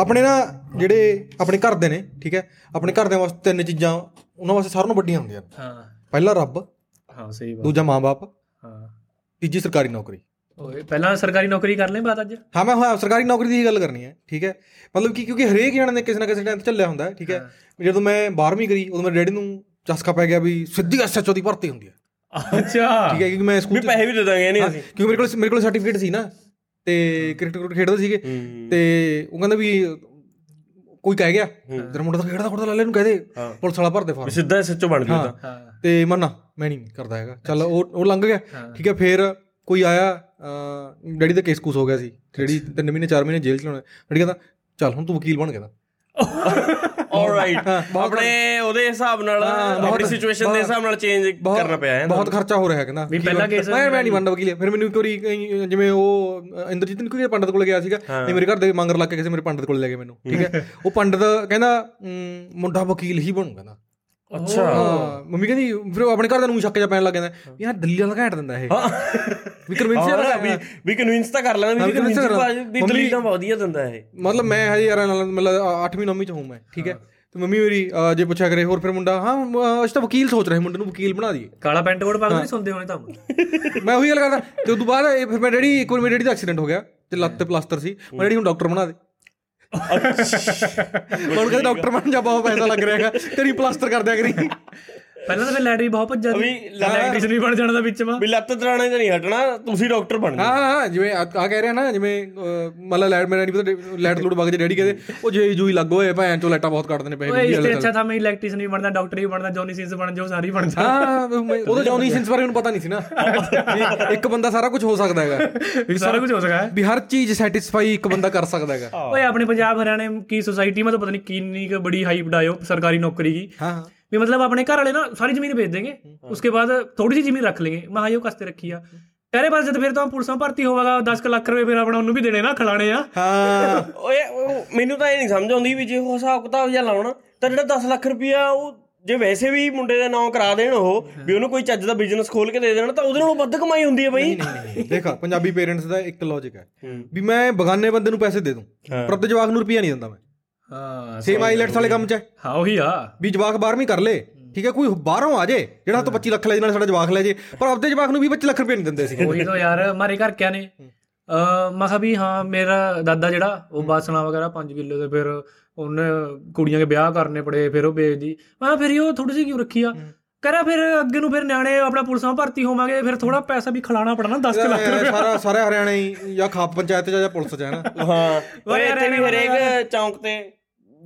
ਆਪਣੇ ਨਾ ਜਿਹੜੇ ਆਪਣੇ ਘਰ ਦੇ ਨੇ, ਠੀਕ ਹੈ, ਆਪਣੇ ਘਰਦਿਆਂ ਵਾਸਤੇ ਤਿੰਨ ਚੀਜ਼ਾਂ ਉਹਨਾਂ ਵਾਸਤੇ ਸਾਰਿਆਂ ਨੂੰ ਵੱਡੀਆਂ ਹੁੰਦੀਆਂ ਨੇ। ਹਾਂ, ਪਹਿਲਾ ਰੱਬ, ਹਾਂ ਸਹੀ ਬਾਤ, ਦੂਜਾ ਮਾਂ ਬਾਪ, ਹਾਂ ਤੀਜੀ ਸਰਕਾਰੀ ਨੌਕਰੀ। ਪਹਿਲਾਂ ਸਰਕਾਰੀ ਨੌਕਰੀ ਕਰ ਲੈ ਬਾਅਦ ਅੱਜ। ਹਾਂ ਮੈਂ ਸਰਕਾਰੀ ਨੌਕਰੀ ਦੀ ਗੱਲ ਕਰਨੀ ਹੈ, ਠੀਕ ਹੈ। ਮਤਲਬ ਕਿ ਕਿਉਂਕਿ ਹਰੇਕ ਜਣੇ ਨੇ ਕਿਸੇ ਨਾ ਕਿਸੇ ਟਾਈਮ 'ਤੇ ਝੱਲਿਆ ਹੁੰਦਾ, ਠੀਕ ਹੈ। ਜਦੋਂ ਮੈਂ 12ਵੀਂ ਕਰੀ ਉਦੋਂ ਮੇਰੇ ਡੈਡੀ ਨੂੰ ਚਸਕਾ ਪੈ ਗਿਆ ਵੀ ਸਿੱਧੀ SHO ਦੀ ਭਰਤੀ ਹੁੰਦੀ ਹੈ। ਅੱਛਾ, ਠੀਕ ਹੈ, ਕਿਉਂਕਿ ਮੈਂ ਸਕੂਲ 'ਚ ਪੈਸੇ ਵੀ ਦੇ ਦਾਂਗੇ ਨਹੀਂ ਅਸੀਂ, ਕਿਉਂਕਿ ਮੇਰੇ ਕੋਲ ਸਰਟੀਫਿਕੇਟ ਸੀ ਨਾ, ਤੇ ਕ੍ਰਿਕਟ ਖੇਡਦੇ ਸੀਗੇ, ਤੇ ਉਹ ਕਹਿੰਦਾ ਵੀ ਕੋਈ ਕਹਿ ਗਿਆ ਤੇਰਾ ਮੁੰਡਾ ਤਾਂ ਖੇਡਦਾ ਖੁੱਡਦਾ ਲੈ ਲੈ ਇਹਨੂੰ ਕਹਿ ਦੇ ਪੁਲਿਸ ਵਾਲਾ ਭਰ ਦੇ ਫਾਰਮ, ਸਿੱਧਾ SHO ਬਣ ਗਿਆ। ਤੇ ਮੰਨਾ ਮੈਂ ਨਹੀਂ ਕਰਦਾ ਹੈਗਾ, ਚੱਲ ਉਹ ਲੰਘ ਗਿਆ, ਠੀਕ ਹੈ। ਫਿਰ ਕੋਈ ਆਇਆ, ਡੈਡੀ ਦਾ ਕੇਸ ਕੂਸ ਹੋ ਗਿਆ ਸੀ, ਜਿਹੜੀ 3 ਮਹੀਨੇ 4 ਮਹੀਨੇ ਜੇਲ੍ਹ 'ਚ ਲਾਉਣਾ। ਡੈਡੀ ਕਹਿੰਦਾ ਚੱਲ ਹੁਣ ਤੂੰ ਵਕੀਲ ਬਣ ਗਿਆ। ਆਪਣੇ ਉਹਦੇ ਹਿਸਾਬ ਨਾਲ ਆਪਣੀ ਸਿਚੁਏਸ਼ਨ ਦੇ ਹਿਸਾਬ ਨਾਲ ਚੇਂਜ ਕਰਨਾ ਪਿਆ, ਬਹੁਤ ਖਰਚਾ ਹੋ ਰਿਹਾ। ਕਹਿੰਦਾ ਮੈਂ ਨਹੀਂ ਬਣਦਾ ਵਕੀਲ। ਫਿਰ ਮੈਨੂੰ ਇੱਕ ਵਾਰੀ ਜਿਵੇਂ ਉਹ ਇੰਦਰਜੀਤ ਨੇ ਕੋਈ ਪੰਡਤ ਕੋਲ ਗਿਆ ਸੀਗਾ, ਮੇਰੇ ਘਰ ਦੇ ਮੰਗਰ ਲੱਗ ਕੇ ਕਿਸੇ ਮੇਰੇ ਪੰਡਤ ਕੋਲ ਲੈ ਗਏ ਮੈਨੂੰ, ਠੀਕ ਹੈ। ਉਹ ਪੰਡਤ ਕਹਿੰਦਾ ਮੁੰਡਾ ਵਕੀਲ ਹੀ ਬਣੂ। ਕਹਿੰਦਾ ਅੱਛਾ। ਮੰਮੀ ਕਹਿੰਦੀ ਫਿਰ ਆਪਣੇ ਘਰ ਦਾ ਨੂੰ ਸ਼ੱਕ ਜਾ ਪੈਣ ਲੱਗ ਜਾਂਦਾ ਯਾਰ ਦਿੱਲੀ ਵਾਲਾ ਘੈਂਟ ਦਿੰਦਾ ਇਹ ਵੀ ਕਨਵਿੰਸ ਤਾਂ ਕਰ ਲੈਂਦਾ। ਮਤਲਬ ਮੈਂ ਹਜੇ ਯਾਰਾਂ ਨਾਲ ਮਤਲਬ 8ਵੀਂ 9ਵੀਂ 'ਚ ਹੋਊਂ ਮੈਂ, ਠੀਕ ਹੈ। ਤੇ ਮੰਮੀ ਮੇਰੀ ਜੇ ਪੁੱਛਿਆ ਕਰੇ ਹੋਰ ਫਿਰ ਮੁੰਡਾ, ਹਾਂ ਅਸੀਂ ਤਾਂ ਵਕੀਲ ਸੋਚ ਰਹੇ ਮੁੰਡੇ ਨੂੰ ਵਕੀਲ ਬਣਾ ਦਈਏ। ਕਾਲਾ ਪੈਂਟ ਕੋਟ ਪਾ ਕੇ ਸੁਣਦੇ ਹੋਣੇ ਤੁਹਾਨੂੰ, ਮੈਂ ਉਹੀ ਗੱਲ ਕਰਦਾ। ਤੇ ਉਦੋਂ ਬਾਅਦ ਫਿਰ ਮੈਂ ਡੈਡੀ ਇੱਕ ਵਾਰ ਮੇਰੇ ਡੈਡੀ ਦਾ ਐਕਸੀਡੈਂਟ ਹੋ ਗਿਆ ਤੇ ਲੱਤ ਤੇ ਪਲਾਸਟਰ ਸੀ, ਮੈਂ ਡੈਡੀ ਨੂੰ ਡਾਕਟਰ ਬਣਾ ਦੇ। ਹੁਣ ਕਹਿੰਦੇ ਡਾਕਟਰ ਬਣ ਜਾ, ਬਹੁਤ ਪੈਸਾ ਲੱਗ ਰਿਹਾ ਹੈਗਾ, ਤੇਰੀ ਪਲਾਸਟਰ ਕਰ ਦਿਆ ਕਰੀ। ਪਹਿਲਾਂ ਤਾਂ ਫਿਰ ਲੈਟਰੀ ਬਹੁਤ ਭੱਜਾ ਸੀ, ਇਲੈਕਟ੍ਰੀਸ਼ਨ ਵੀ ਬਣ ਜਾਣਾ ਦਾ ਵਿੱਚ ਵਾ ਵੀ ਲੱਤ ਤੜਾਣੇ ਤਾਂ ਨਹੀਂ ਹਟਣਾ, ਤੁਸੀਂ ਡਾਕਟਰ ਬਣ। ਹਾਂ ਜਿਵੇਂ ਆਹ ਕਹਿ ਰਿਹਾ ਨਾ, ਜਿਵੇਂ ਮਤਲਬ ਲੈਟ ਮੇਰਾ ਨਹੀਂ ਪਤਾ ਲੈਟ ਲੂਟ ਵਗ ਜੇ ਡੈਡੀ ਕਹਿੰਦੇ ਉਹ ਜੇ ਜੂਈ ਲੱਗ ਹੋਏ ਭੈਣ ਚੋਂ ਲੈਟਾਂ ਬਹੁਤ ਕੱਢਦੇ ਨੇ ਪੈਸੇ। ਅੱਛਾ ਤਾਂ ਮੈਂ ਇਲੈਕਟ੍ਰੀਸ਼ਨ ਵੀ ਬਣਦਾ, ਡਾਕਟਰ ਵੀ ਬਣਦਾ, ਜੌਨੀ ਸਿੰਸ ਬਣ ਜਾਓ, ਸਾਰੀ ਬਣ ਜਾ। ਹਾਂ ਉਦੋਂ ਜੌਨੀ ਸਿੰਸ ਬਾਰੇ ਮੈਨੂੰ ਪਤਾ ਨਹੀਂ ਸੀ ਨਾ, ਇੱਕ ਬੰਦਾ ਸਾਰਾ ਕੁਛ ਹੋ ਸਕਦਾ ਹੈਗਾ, ਸਾਰਾ ਕੁਛ ਹੋ ਸਕਦਾ ਵੀ ਹਰ ਚੀਜ਼ ਸੈਟਿਸਫਾਈ ਇੱਕ ਬੰਦਾ ਕਰ ਸਕਦਾ ਹੈਗਾ। ਓਏ ਆਪਣੇ ਪੰਜਾਬ ਹਰਿਆਣੇ ਕੀ ਸੋਸਾਇਟੀ ਮੈਂ ਤਾਂ ਪਤਾ ਨਹੀਂ ਕਿੰਨੀ ਕੁ ਬੜੀ ਹਾਈਪ ਡਾਇਓ ਸਰਕਾਰੀ ਨੌਕਰੀ ਕੀ। ਹਾਂ ਵੀ ਮਤਲਬ ਆਪਣੇ ਘਰ ਵਾਲੇ ਨਾ ਸਾਰੀ ਜ਼ਮੀਨ ਵੇਚ ਦੇਂਗੇ, ਉਸਕੇ ਬਾਅਦ ਥੋੜੀ ਜਿਹੀ ਜ਼ਮੀਨ ਰੱਖ ਲੇਂਗੇ। ਮੈਂ ਹਾਈਓ ਕਸਤੇ ਰੱਖੀ ਆ ਤੇਰੇ ਪਾਸ, ਜਦ ਫਿਰ ਤਾਂ ਪੁਲਿਸਾਂ ਭਰਤੀ ਹੋਵੇਗਾ 10 ਲੱਖ ਰੁਪਏ ਫਿਰ ਆਪਣਾ ਉਹਨੂੰ ਵੀ ਦੇਣੇ ਨਾ ਖਿਲਾਣੇ ਆ। ਹਾਂ ਓਏ ਮੈਨੂੰ ਤਾਂ ਇਹ ਨਹੀਂ ਸਮਝ ਆਉਂਦੀ ਵੀ ਜੇ ਉਹ ਹਿਸਾਬ ਕਿਤਾਬ ਜਾਂ ਲਾਉਣਾ ਤਾਂ ਜਿਹੜਾ 10 ਲੱਖ ਰੁਪਇਆ ਉਹ ਜੇ ਵੈਸੇ ਵੀ ਮੁੰਡੇ ਦੇ ਨਾਂ ਕਰਾ ਦੇਣ, ਉਹ ਵੀ ਉਹਨੂੰ ਕੋਈ ਚੱਜ ਦਾ ਬਿਜ਼ਨਸ ਖੋਲ ਕੇ ਦੇ ਦੇਣ ਤਾਂ ਉਹਦੇ ਨਾਲੋਂ ਵੱਧ ਕਮਾਈ ਹੁੰਦੀ ਹੈ ਬਈ। ਦੇਖਾ ਪੰਜਾਬੀ ਪੇਰੈਂਟਸ ਦਾ ਇੱਕ ਲੌਜਿਕ ਹੈ ਵੀ ਮੈਂ ਬਗਾਨੇ ਬੰਦੇ ਨੂੰ ਪੈਸੇ ਦੇ ਦੂੰ ਪਰ ਆਪਦੇ ਜਵਾਕ ਨੂੰ ਰੁਪਈਆ ਨਹੀਂ ਦਿੰਦਾ ਮੈਂ। ਸੇਮ ਆਈਲੈਟਸ ਵਾਲੇ ਕੰਮ 'ਚ ਹਾਂ ਉਹੀ ਆ ਵੀ ਜਵਾਕ 12ਵੀਂ ਕਰ ਲਏ, ਠੀਕ ਹੈ, ਕੋਈ ਬਾਹਰੋਂ ਆ ਜਾਏ ਜਿਹੜਾ ਤੋਂ 25 ਲੱਖ ਲੈ ਨਾਲ ਸਾਡਾ ਜਵਾਕ ਲੈ ਜੇ, ਪਰ ਆਪਦੇ ਜਵਾਕ ਨੂੰ 20-25 ਲੱਖ ਰੁਪਏ ਨਹੀਂ ਦਿੰਦੇ ਸੀ। ਉਹੀ ਤਾਂ ਯਾਰ ਮਾਰੇ ਘਰ ਕਿਆ ਨੇ ਮੈਂ ਕਿਹਾ ਵੀ ਹਾਂ ਮੇਰਾ ਦਾਦਾ ਜਿਹੜਾ ਉਹ ਬਾਸਣਾ ਵਗੈਰਾ 5 ਕਿੱਲੋ ਦੇ, ਫਿਰ ਉਹਨੇ ਕੁੜੀਆਂ ਦੇ ਵਿਆਹ ਕਰਨੇ ਪੜੇ, ਫਿਰ ਉਹ ਵੇਚਦੀ। ਮੈਂ ਫਿਰ ਉਹ ਥੋੜੀ ਜਿਹੀ ਕਿਉਂ ਰੱਖੀ ਆ ਕਰਾ, ਫਿਰ ਅੱਗੇ ਨੂੰ ਫਿਰ ਨਿਆਣੇ ਆਪਣਾ ਪੁਲਿਸਾਂ ਭਰਤੀ ਹੋਵਾਂਗੇ, ਫਿਰ ਥੋੜਾ ਪੈਸਾ ਵੀ ਖਿਲਾਣਾ ਪੜਨਾ 10 ਲੱਖ ਰੁਪਏ ਸਾਰਾ ਹਰਿਆਣਾ ਹੀ ਜਾਂ ਖਾਪ ਪੰਚਾਇਤ ਜਾਂ ਪੁਲਿਸ 'ਚ ਹੈ ਨਾ। ਹਾਂ ਇੱਥੇ ਵੀ ਹਰੇਕ ਚੌਂਕ ਤੇ